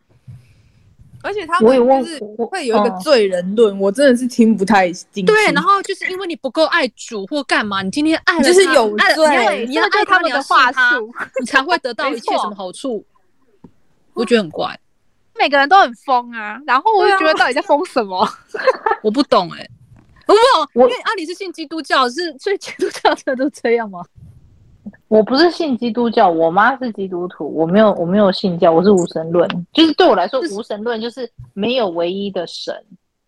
而且他们就是会有一个罪人论， 我, 我真的是听不太进去。对，然后就是因为你不够爱主或干嘛，你今天爱了他，就是有罪，你要爱他，你要信他，你才会得到一切什么好处。我觉得很怪，每个人都很疯啊，然后我就觉得到底在疯什么？啊、我不懂哎、欸，我不懂，因为阿里是信基督教，是所以基督教的都这样吗？我不是信基督教，我妈是基督徒，我没有我没有信教，我是无神论。就是对我来说，无神论就是没有唯一的神。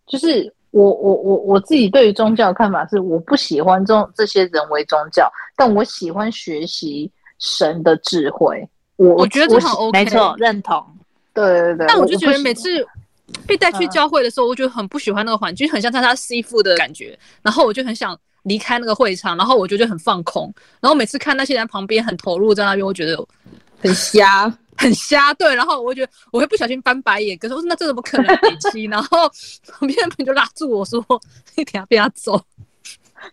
就是我我我我自己对于宗教的看法是，我不喜欢这这些人为宗教，但我喜欢学习神的智慧。我我觉得这很 OK， 没错，认同。对对对。但我就觉得每次被带去教会的时候，我就很不喜欢那个环境，很像他他师父的感觉，然后我就很想离开那个会场，然后我觉得很放空，然后每次看那些人旁边很投入在那边，我觉得很瞎，很瞎，对，然后我觉得我会不小心翻白眼，可是我说那这怎么可能北七？然后旁边的朋友就拉住我说：“你等一下不要走，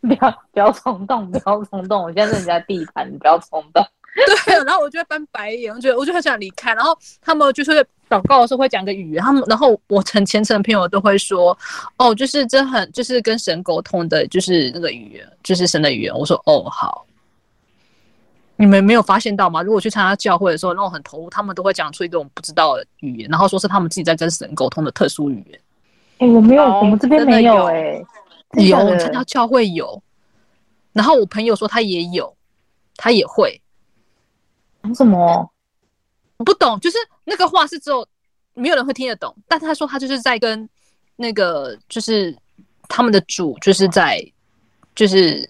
不要不要冲动，不要冲动，我现在是人家地盘，你不要冲动。”对，然后我就会翻白眼，我觉得我就很想离开。然后他们就是祷告的时候会讲个语言，他们然后我很虔诚的朋友都会说，哦，就是这很就是跟神沟通的，就是那个语言，就是神的语言。我说哦好。你们没有发现到吗？如果去参加教会的时候，那种很投入，他们都会讲出一种不知道的语言，然后说是他们自己在跟神沟通的特殊语言。哎、欸，我没有，我们这边没有哎、欸，有参加教会有。然后我朋友说他也有，他也会。讲什么？我不懂，就是那个话是只有没有人会听得懂，但他说他就是在跟那个就是他们的主就是在就是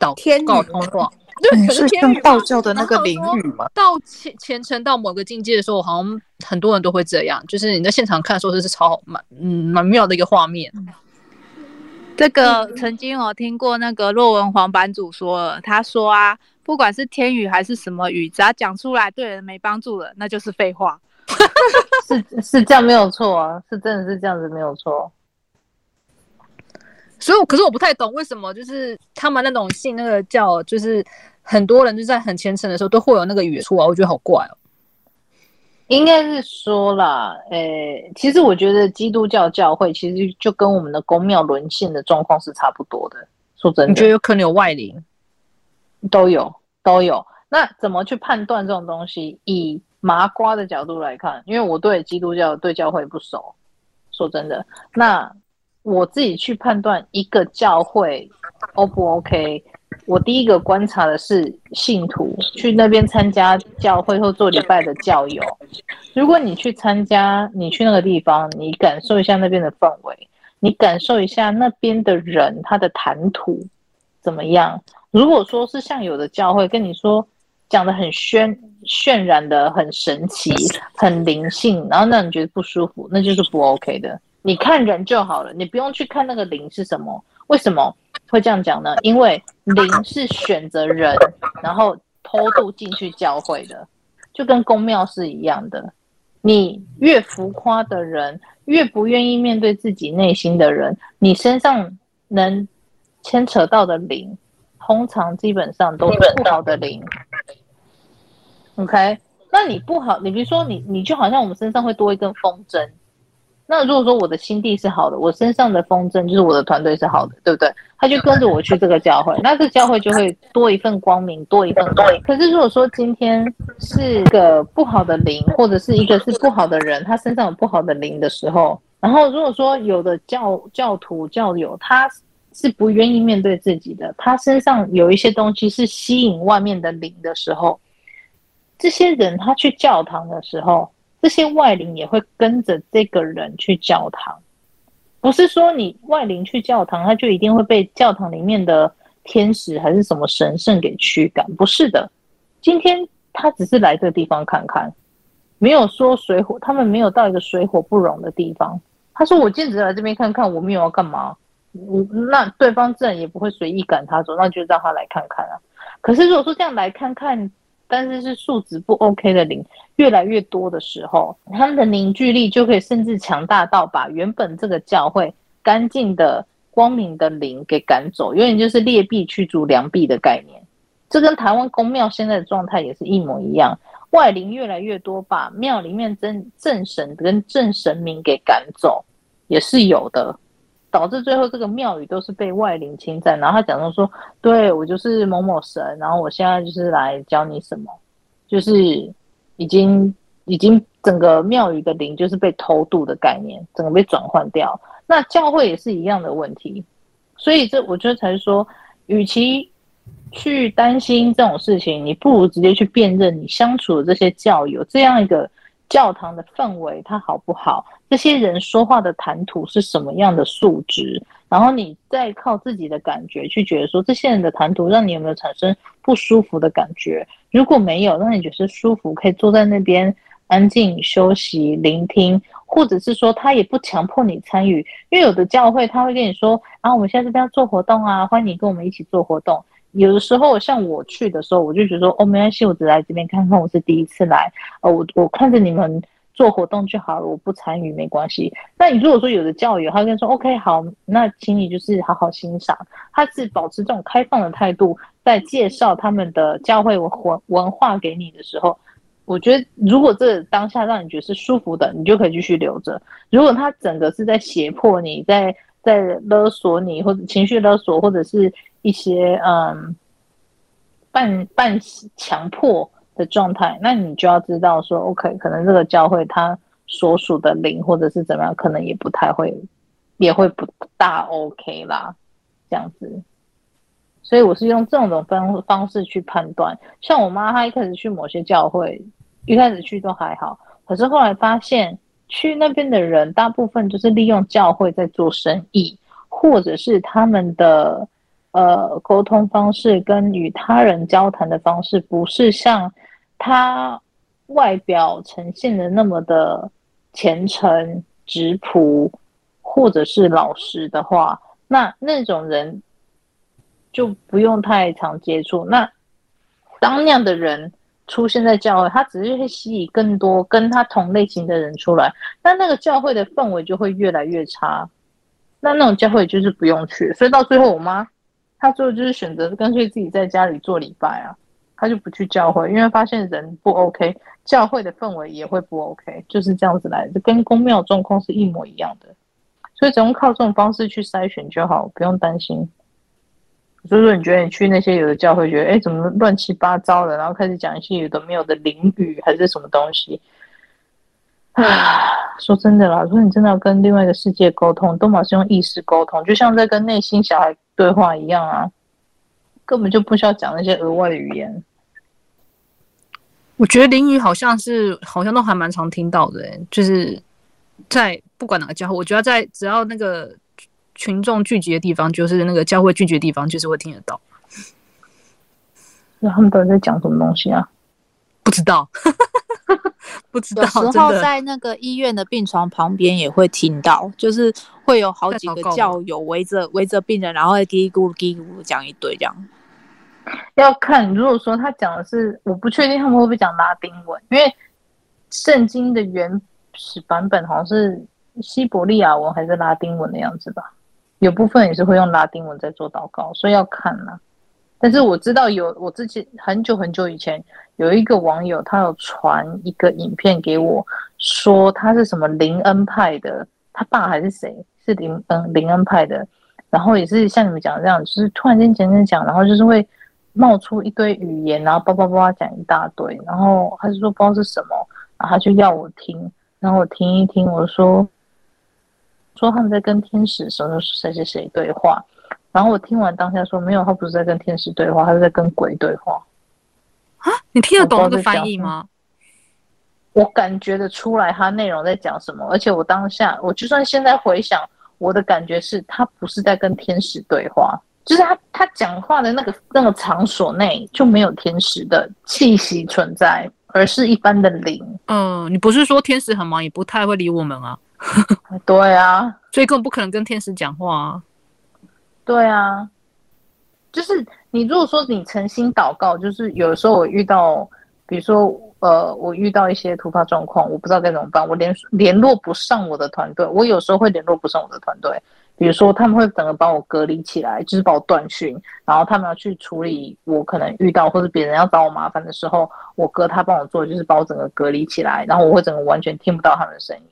祷告通话。对，可是像道教的那个灵语嘛，到虔虔诚到某个境界的时候，好像很多人都会这样。就是你在现场看的时候，这是超好蛮嗯蛮妙的一个画面。这个曾经我听过那个洛文黄版主说了，他说啊，不管是天语还是什么语，只要讲出来对人没帮助了，那就是废话。是是这样没有错啊，是真的是这样子没有错。所以，可是我不太懂为什么，就是他们那种信那个教，就是很多人就在很虔诚的时候都会有那个语言出来，我觉得好怪哦。应该是说啦，诶、欸，其实我觉得基督教教会其实就跟我们的公庙沦陷的状况是差不多的。说真的，你觉得有可能有外灵？都有，都有。那怎么去判断这种东西？以麻瓜的角度来看，因为我对基督教对教会不熟，说真的，那。我自己去判断一个教会 O 不 OK， 我第一个观察的是信徒去那边参加教会或做礼拜的教友。如果你去参加，你去那个地方，你感受一下那边的氛围，你感受一下那边的人他的谈吐怎么样。如果说是像有的教会跟你说讲得很渲渲染的很神奇、很灵性，然后让你觉得不舒服，那就是不 OK 的。你看人就好了，你不用去看那个灵是什么。为什么会这样讲呢？因为灵是选择人，然后偷渡进去教会的，就跟公庙是一样的。你越浮夸的人，越不愿意面对自己内心的人，你身上能牵扯到的灵，通常基本上都是不好的灵。OK， 那你不好，你比如说你，你就好像我们身上会多一根风筝。那如果说我的心地是好的，我身上的风筝就是我的团队是好的，对不对？他就跟着我去这个教会，那这个教会就会多一份光明，多一份光明。可是如果说今天是个不好的灵，或者是一个是不好的人，他身上有不好的灵的时候，然后如果说有的教教徒教友他是不愿意面对自己的，他身上有一些东西是吸引外面的灵的时候，这些人他去教堂的时候。这些外灵也会跟着这个人去教堂，不是说你外灵去教堂，他就一定会被教堂里面的天使还是什么神圣给驱赶，不是的。今天他只是来这个地方看看，没有说水火，他们没有到一个水火不容的地方。他说我今天只来这边看看，我没有要干嘛，那对方自然也不会随意赶他走，那就让他来看看啊。可是如果说这样来看看。但是是素质不 OK 的灵越来越多的时候，他们的凝聚力就可以甚至强大到把原本这个教会干净的光明的灵给赶走，有点就是劣币驱逐良币的概念。这跟台湾公庙现在的状态也是一模一样，外灵越来越多，把庙里面真正神跟正神明给赶走也是有的，导致最后这个庙宇都是被外灵侵占，然后他讲到说，对我就是某某神，然后我现在就是来教你什么，就是已经已经整个庙宇的灵就是被偷渡的概念，整个被转换掉。那教会也是一样的问题，所以这我觉得才说，与其去担心这种事情，你不如直接去辨认你相处的这些教友这样一个。教堂的氛围它好不好，这些人说话的谈吐是什么样的素质，然后你再靠自己的感觉去觉得说这些人的谈吐让你有没有产生不舒服的感觉，如果没有让你觉得舒服，可以坐在那边安静休息聆听，或者是说他也不强迫你参与，因为有的教会他会跟你说啊，我们现在这边要做活动啊，欢迎你跟我们一起做活动。有的时候像我去的时候，我就觉得说哦，没关系，我只来这边看看，我是第一次来，呃、我我看着你们做活动就好了，我不参与没关系。那你如果说有的教友他跟你说 OK 好，那请你就是好好欣赏，他是保持这种开放的态度在介绍他们的教会文化给你的时候，我觉得如果这当下让你觉得是舒服的，你就可以继续留着。如果他整个是在胁迫你，在在勒索你，或者情绪勒索，或者是一些嗯半半强迫的状态，那你就要知道说 OK 可能这个教会它所属的灵或者是怎么样可能也不太会，也会不大 OK 啦，这样子。所以我是用这种方方式去判断。像我妈她一开始去某些教会，一开始去都还好，可是后来发现去那边的人大部分就是利用教会在做生意，或者是他们的呃沟通方式跟与他人交谈的方式不是像他外表呈现的那么的虔诚质朴或者是老实的话，那那种人就不用太常接触。那当那样的人出现在教会，他只是会吸引更多跟他同类型的人出来，那那个教会的氛围就会越来越差，那那种教会就是不用去。所以到最后我妈她最后就是选择干脆自己在家里做礼拜啊，她就不去教会，因为发现人不 OK， 教会的氛围也会不 OK， 就是这样子来的，跟公庙状况是一模一样的。所以只用靠这种方式去筛选就好，不用担心。所以说你觉得你去那些有的教会觉得哎怎么乱七八糟的，然后开始讲一些有的没有的灵语还是什么东西，说真的啦，说你真的要跟另外一个世界沟通，都嘛是用意识沟通，就像在跟内心小孩对话一样啊，根本就不需要讲那些额外的语言。我觉得灵语好像是好像都还蛮常听到的、欸、就是在不管哪个教会，我觉得在只要那个群众聚集的地方，就是那个教会聚集的地方，就是会听得到。那他们到底在讲什么东西啊？不知道，不知道。有时候在那个医院的病床旁边也会听到，就是会有好几个教友围着围着病人，然后嘀咕嘀咕讲一堆这样。要看，如果说他讲的是，我不确定他们会不会讲拉丁文，因为圣经的原始版本好像是西伯利亚文还是拉丁文的样子吧。有部分也是会用拉丁文在做祷告，所以要看啦。但是我知道有，我之前很久很久以前有一个网友，他有传一个影片给我，说他是什么灵恩派的，他爸还是谁是灵恩灵恩派的，然后也是像你们讲的这样，就是突然间讲讲，然后就是会冒出一堆语言，然后叭叭叭讲一大堆，然后他就说不知道是什么，然后他就要我听，然后我听一听，我说。说他们在跟天使什么谁谁谁对话，然后我听完当下说没有，他不是在跟天使对话，他是在跟鬼对话。啊，你听得懂那个翻译吗？我感觉得出来他内容在讲什么，而且我当下，我就算现在回想，我的感觉是他不是在跟天使对话，就是他他讲话的那个那个场所内就没有天使的气息存在，而是一般的灵。嗯，你不是说天使很忙，也不太会理我们啊。对啊，所以根本不可能跟天使讲话啊。对啊，就是你如果说你诚心祷告，就是有时候我遇到，比如说呃，我遇到一些突发状况，我不知道该怎么办，我联联络不上我的团队，我有时候会联络不上我的团队，比如说他们会整个把我隔离起来，就是把我断讯，然后他们要去处理我可能遇到或者别人要找我麻烦的时候，我哥他帮我做，就是把我整个隔离起来，然后我会整个完全听不到他们的声音。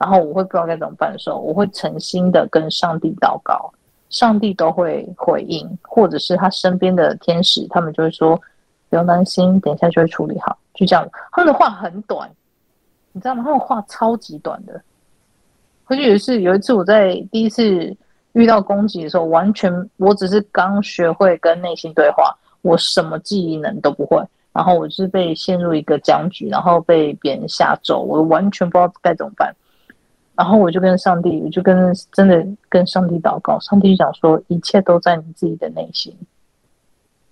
然后我会不知道该怎么办的时候，我会诚心的跟上帝祷告，上帝都会回应，或者是他身边的天使，他们就会说不用担心，等一下就会处理好，就这样。他们的话很短，你知道吗？他们话超级短的。而且有一次，有一次我在第一次遇到攻击的时候，完全我只是刚学会跟内心对话，我什么技能都不会。然后我是被陷入一个僵局，然后被别人吓走，我完全不知道该怎么办。然后我就跟上帝，我就跟真的跟上帝祷告，上帝就讲说一切都在你自己的内心。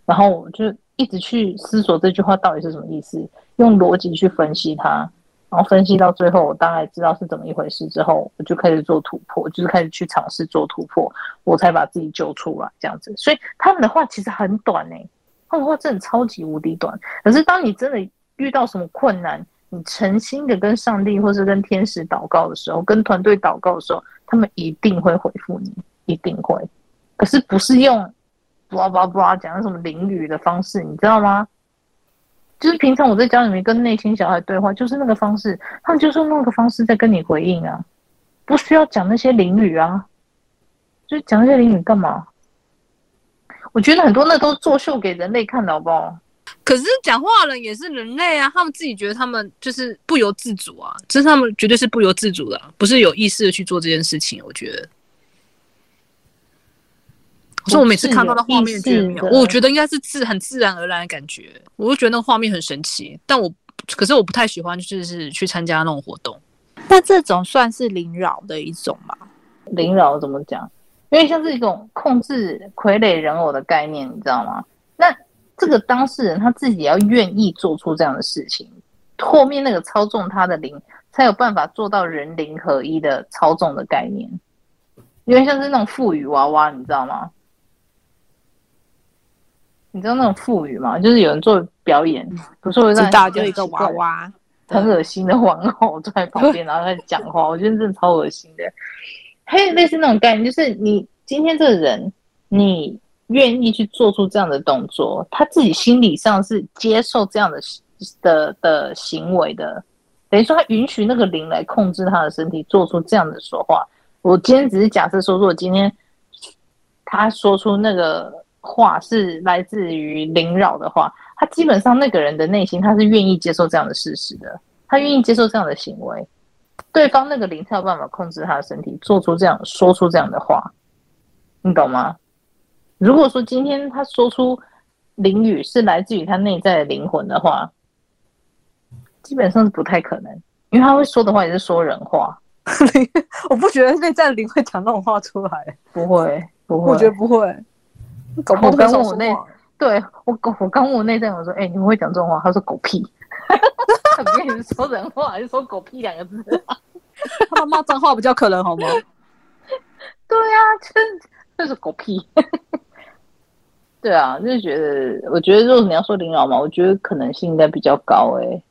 然后我就一直去思索这句话到底是什么意思，用逻辑去分析它，然后分析到最后，我大概知道是怎么一回事之后，我就开始做突破，就是开始去尝试做突破，我才把自己救出来这样子。所以他们的话其实很短欸，他们的话真的超级无敌短。可是当你真的遇到什么困难，你诚心的跟上帝或是跟天使祷告的时候，跟团队祷告的时候，他们一定会回复你，一定会。可是不是用blah blah blah讲什么淋雨的方式，你知道吗？就是平常我在家里面跟内心小孩对话，就是那个方式，他们就是用那个方式在跟你回应啊，不需要讲那些淋雨啊，就是讲那些淋雨干嘛？我觉得很多那都作秀给人类看的，好不好？可是讲话人也是人类啊，他们自己觉得他们就是不由自主啊，这是他们绝对是不由自主的、啊，不是有意识的去做这件事情。我觉得，可是我每次看到的画面觉得没有，我觉得应该是自很自然而然的感觉，我就觉得那个画面很神奇。但我可是我不太喜欢，就是去参加那种活动。那这种算是凌扰的一种吗？凌扰怎么讲？因为像是一种控制傀儡人偶的概念，你知道吗？那这个当事人他自己要愿意做出这样的事情，后面那个操纵他的灵才有办法做到人灵合一的操纵的概念，因为像是那种腹语娃娃，你知道吗？你知道那种腹语吗？就是有人做表演，不是我知道就一个娃娃，很恶心的玩偶坐在旁边，然后在讲话，我觉得真的超恶心的。还有类似那种概念，就是你今天这个人，你愿意去做出这样的动作，他自己心理上是接受这样 的, 的, 的行为的，等于说他允许那个灵来控制他的身体做出这样的说话。我今天只是假设说，如果今天他说出那个话是来自于灵扰的话，他基本上那个人的内心他是愿意接受这样的事实的，他愿意接受这样的行为，对方那个灵才有办法控制他的身体做出这样说出这样的话，你懂吗？如果说今天他说出灵语是来自于他内在的灵魂的话，基本上是不太可能，因为他会说的话也是说人话。我不觉得内在的灵会讲那种话出来，不会，不会，我觉得不会。搞不好我刚问我内，对我我刚问我内在，我说：“哎、欸，你们会讲这种话？”他说：“狗屁。”他不愿意说人话，还是说“狗屁”两个字？他骂脏话比较可能，好吗？对啊，真那是狗屁。对啊，就是觉得，我觉得如果你要说领导嘛，我觉得可能性应该比较高哎、欸。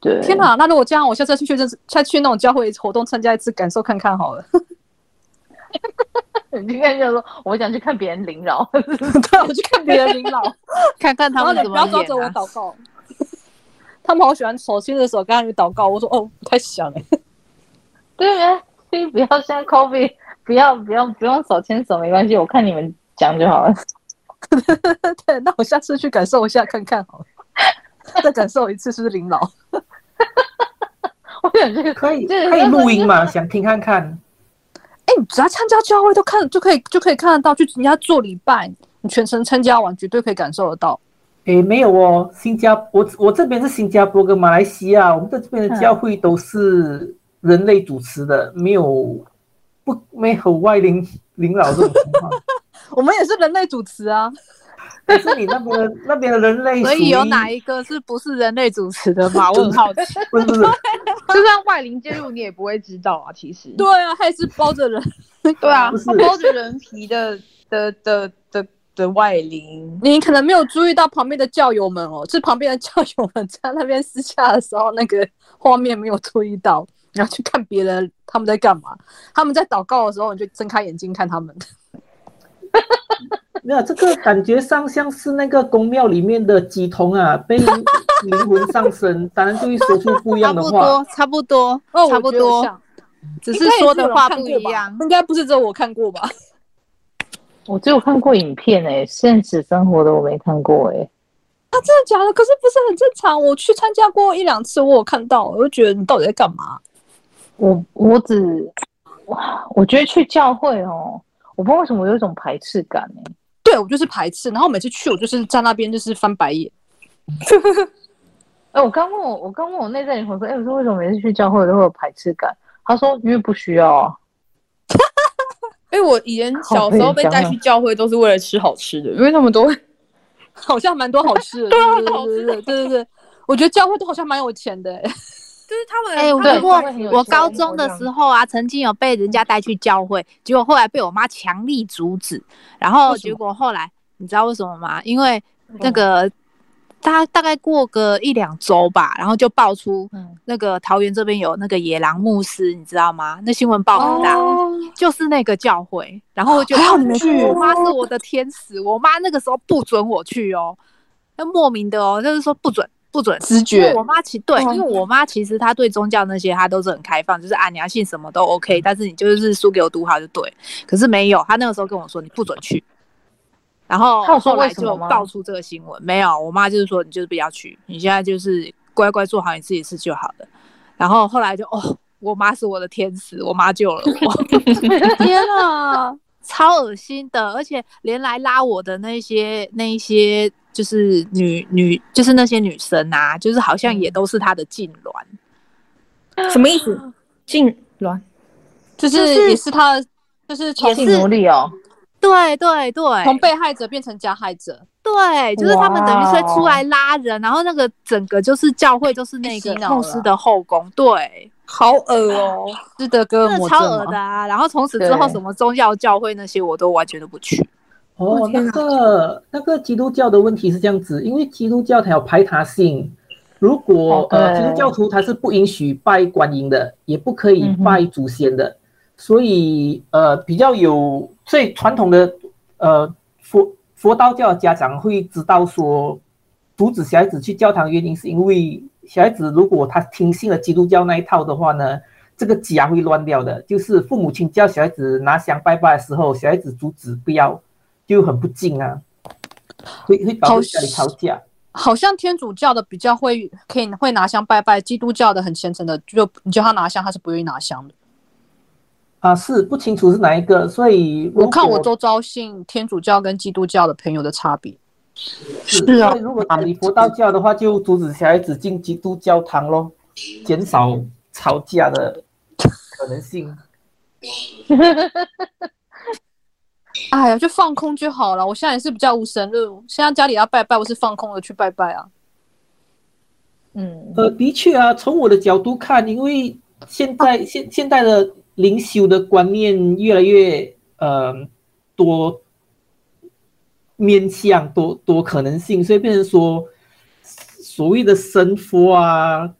对，天哪！那如果这样，我下次去再去那种教会活动参加一次，感受看看好了。你去看就说，我想去看别人领导，对，我去看别人领导，看看他们怎么演、啊。然后你不要抓着我祷告，他们好喜欢手牵着手跟他们祷告。我说哦，不太想哎、欸。对啊，所以不要像 COVID， 不要不要不用手牵手没关系，我看你们讲就好了。对，那我下次去感受一下看看好了，再感受一次是不是灵老？我想这个可以，可以录音嘛？想听看看。哎、欸，你只要参加教会都看就可以，就可以看得到，去人家做礼拜，你全程参加完绝对可以感受得到。哎、欸，没有哦，新加坡 我, 我这边是新加坡跟马来西亚，我们在这边的教会都是人类主持的，没有不没有外灵灵老这种情况。我们也是人类主持啊，但是你那边的那边的人类，所以有哪一个是不是人类主持的吗？我很好奇。不是不是，就算外灵介入，你也不会知道啊。其实对啊，他也是包着人，对啊，他包着人皮的的的的的外灵。你可能没有注意到旁边的教友们哦，是旁边的教友们在那边私下的时候，那个画面没有注意到，然后去看别人他们在干嘛。他们在祷告的时候，你就睁开眼睛看他们。没有，这个感觉上像是那个宫庙里面的乩童啊，被灵魂上身，当然就会说出不一样的话，差不多，差不多，哦、差不多，只是说的话不一样。应该不是只有我看过吧？我只有看过影片哎、欸，现实生活的我没看过哎、欸。啊，真的假的？可是不是很正常？我去参加过一两次，我有看到，我就觉得你到底在干嘛？我我只哇，我觉得去教会哦。我不知道为什么我有一种排斥感、欸、对，我就是排斥，然后每次去我就是在那边就是翻白眼。哎、欸，我刚问我，我刚问我内在灵魂说，哎、欸，我说为什么每次去教会都会有排斥感？他说因为不需要啊。哎、欸，我以前小时候被带去教会都是为了吃好吃的，因为他们都会好像蛮多好吃的，对啊，好吃的，对对对，我觉得教会都好像蛮有钱的、欸。就是他们哎、欸，不过我高中的时候啊，曾经有被人家带去教会，结果后来被我妈强力阻止。然后结果后来，你知道为什么吗？因为那个大大概过个一两周吧，然后就爆出那个桃园这边有那个野狼牧师，你知道吗？那新闻报很大，哦、就是那个教会。然后我就去，我妈是我的天使，我妈那个时候不准我去哦，那莫名的哦，就是说不准。不准直觉，因为我妈其对，因为我妈其实她对宗教那些她都是很开放，就是啊你要信什么都 OK， 但是你就是书给我读好就对。可是没有，她那个时候跟我说你不准去，然后后来就爆出这个新闻。没有，我妈就是说你就是不要去，你现在就是乖乖做好你自己事就好了。然后后来就哦，我妈是我的天使，我妈救了我。天啊，超恶心的，而且连来拉我的那些那一些。就是女女，就是那些女生啊，就是好像也都是她的痉挛，什么意思？痉挛，就是也是她，就是从性奴隶哦，对对对，从被害者变成加害者，对，就是他们等于是出来拉人，然后那个整个就是教会就是那个牧师的后宫，对，好恶哦，是的，哥，真的超恶的啊！然后从此之后，什么宗教教会那些我都完全都不去。哦，那个那个基督教的问题是这样子，因为基督教它有排他性，如果、哦、呃基督教徒他是不允许拜观音的，也不可以拜祖先的，嗯、所以呃比较有最传统的呃佛佛道教的家长会知道说，阻止小孩子去教堂原因是因为小孩子如果他听信了基督教那一套的话呢，这个家会乱掉的，就是父母亲叫小孩子拿香拜拜的时候，小孩子阻止不要。就很不近啊，会会导致家里吵架。好像天主教的比较会可以会拿香拜拜，基督教的很虔诚的，就你叫他拿香，他是不愿意拿香的。啊，是不清楚是哪一个，所以我看我周遭信天主教跟基督教的朋友的差别。是, 是啊，如果你佛道教的话，就阻止小孩子进基督教堂咯，减少吵架的可能性。哎呀，就放空就好了。我现在也是比较无神论，现在家里要拜拜，我是放空的去拜拜啊。嗯，呃，的确啊，从我的角度看，因为现在、啊、现现代的灵修的观念越来越呃多面向多多可能性，所以变成说所谓的神佛啊，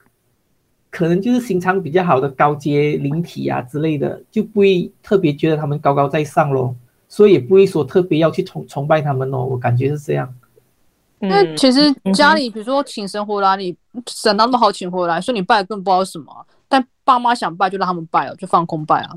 可能就是心肠比较好的高阶灵体啊之类的，就不会特别觉得他们高高在上咯。所以也不会说特别要去 崇, 崇拜他们哦，我感觉是这样。因为其实家里比如说请神回来，你神那么好请回来，所以你拜更不知道什么、啊。但爸妈想拜就让他们拜哦，就放空拜啊，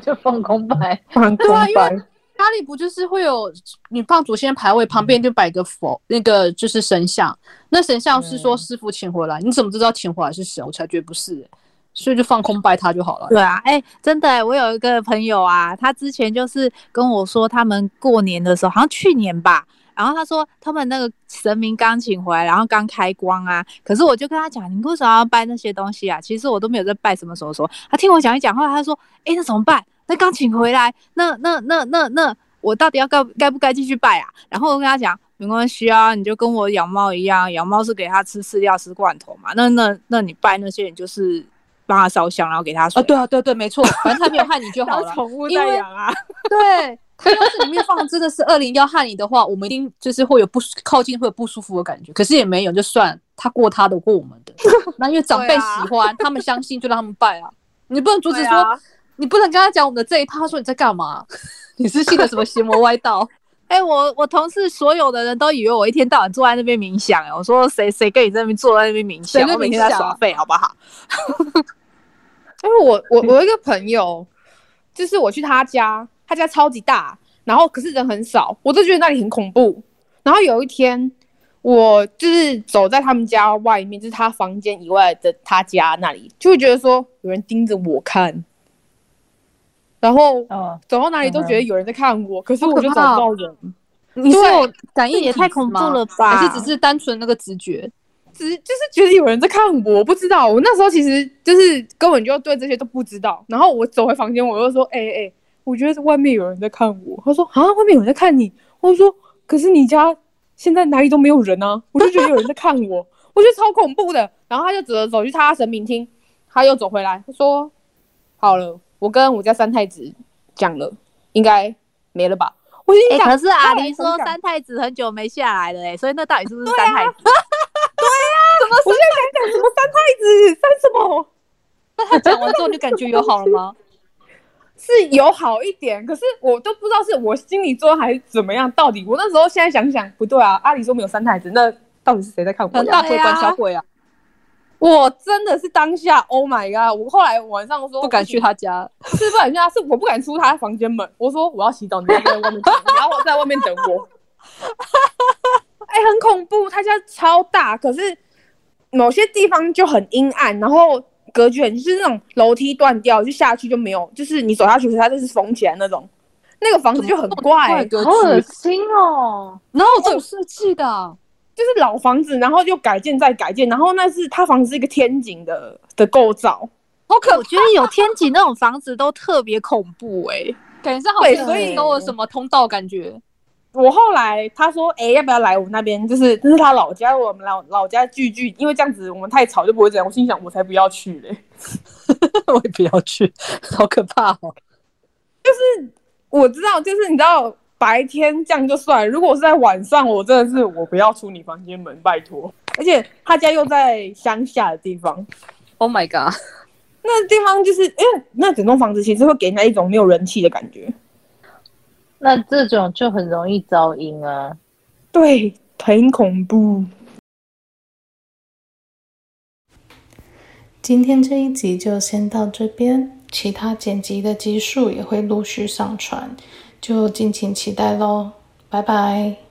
就放空拜，放空拜。对啊，因为家里不就是会有你放祖先牌位，旁边就摆个佛，那个就是神像。那神像是说师父请回来，你怎么知道请回来是神？我才觉得不是、欸。所以就放空拜他就好了。对啊，哎、欸，真的、欸，我有一个朋友啊，他之前就是跟我说，他们过年的时候，好像去年吧，然后他说他们那个神明刚请回来，然后刚开光啊，可是我就跟他讲，你为什么要拜那些东西啊？其实我都没有在拜什么什么什么。他听我讲一讲，后来他说，哎、欸，那怎么办？那刚请回来，那那那那那，我到底要该该不该继续拜啊？然后我跟他讲。没关系啊，你就跟我养猫一样，养猫是给它吃饲料、吃罐头嘛。那那那你拜那些人就是帮它烧香，然后给它水。啊，对啊，对对，没错，反正它没有害你就好了。当宠物在养啊。对，它要是里面放真的是恶灵要害你的话，我们一定就是会有不靠近会有不舒服的感觉。可是也没有，就算它过它的，过我们的。那因为长辈喜欢，啊、他们相信，就让他们拜啊。你不能阻止说，啊、你不能跟他讲我们的这一趴，他说你在干嘛？你是信了什么邪魔歪道？哎、欸，我我同事所有的人都以为我一天到晚坐在那边冥想、欸，我说谁谁跟你在那边坐在那边冥想，我每天在耍废，好不好？因为我我我一个朋友，就是我去他家，他家超级大，然后可是人很少，我都觉得那里很恐怖。然后有一天，我就是走在他们家外面，就是他房间以外的他家那里，就会觉得说有人盯着我看。然后走到哪里都觉得有人在看我，哦、可是我就找不到人。你是有感应也太恐怖了吧？还是只是单纯那个直觉？只就是觉得有人在看我，我不知道。我那时候其实就是根本就对这些都不知道。然后我走回房间，我就说：“哎、欸、哎、欸，我觉得外面有人在看我。”他说：“啊，外面有人在看你。”我说：“可是你家现在哪里都没有人啊！”我就觉得有人在看我，我觉得超恐怖的。然后他就走走去他神明厅，他又走回来，他说：“好了。”我跟我家三太子讲了，应该没了吧？我心想、欸、可是阿狸说三太子很久没下来了、欸、所以那到底是不是三太子？对啊，什么我现在想讲什么三太子三什么？那他讲完之后就感觉有好了吗？是有好一点，可是我都不知道是我心里做还是怎么样。到底我那时候现在想想不对啊，阿狸说没有三太子，那到底是谁在看我？大鬼管小鬼啊！我真的是当下 ，Oh my god！ 我后来晚上说不敢去他家，是不敢去他，是我不敢出他房间门。我说我要洗澡，你在外面等，然后我在外面等我。哎、欸，很恐怖，他家超大，可是某些地方就很阴暗，然后格局很就是那种楼梯断掉，就下去就没有，就是你走下去，它就是封起来那种。那个房子就很怪、欸，好恶心哦！然后这种设计的、啊。就是老房子，然后又改建再改建，然后那是他房子是一个天井的的构造，好可怕！我觉得有天井那种房子都特别恐怖哎、欸，感觉好像所以都有什么通道感觉。我后来他说，哎、欸，要不要来我那边？就是这是他老家，我们老老家聚聚，因为这样子我们太吵就不会这样。我心想，我才不要去嘞，我也不要去，好可怕哦！就是我知道，就是你知道。白天这样就算了，如果是在晚上，我真的是我不要出你房间门，拜托。而且他家又在乡下的地方 ，Oh my god， 那地方就是因为那整栋房子其实会给人家一种没有人气的感觉。那这种就很容易噪音啊，对，很恐怖。今天这一集就先到这边，其他剪辑的集数也会陆续上传。就敬请期待咯，拜拜。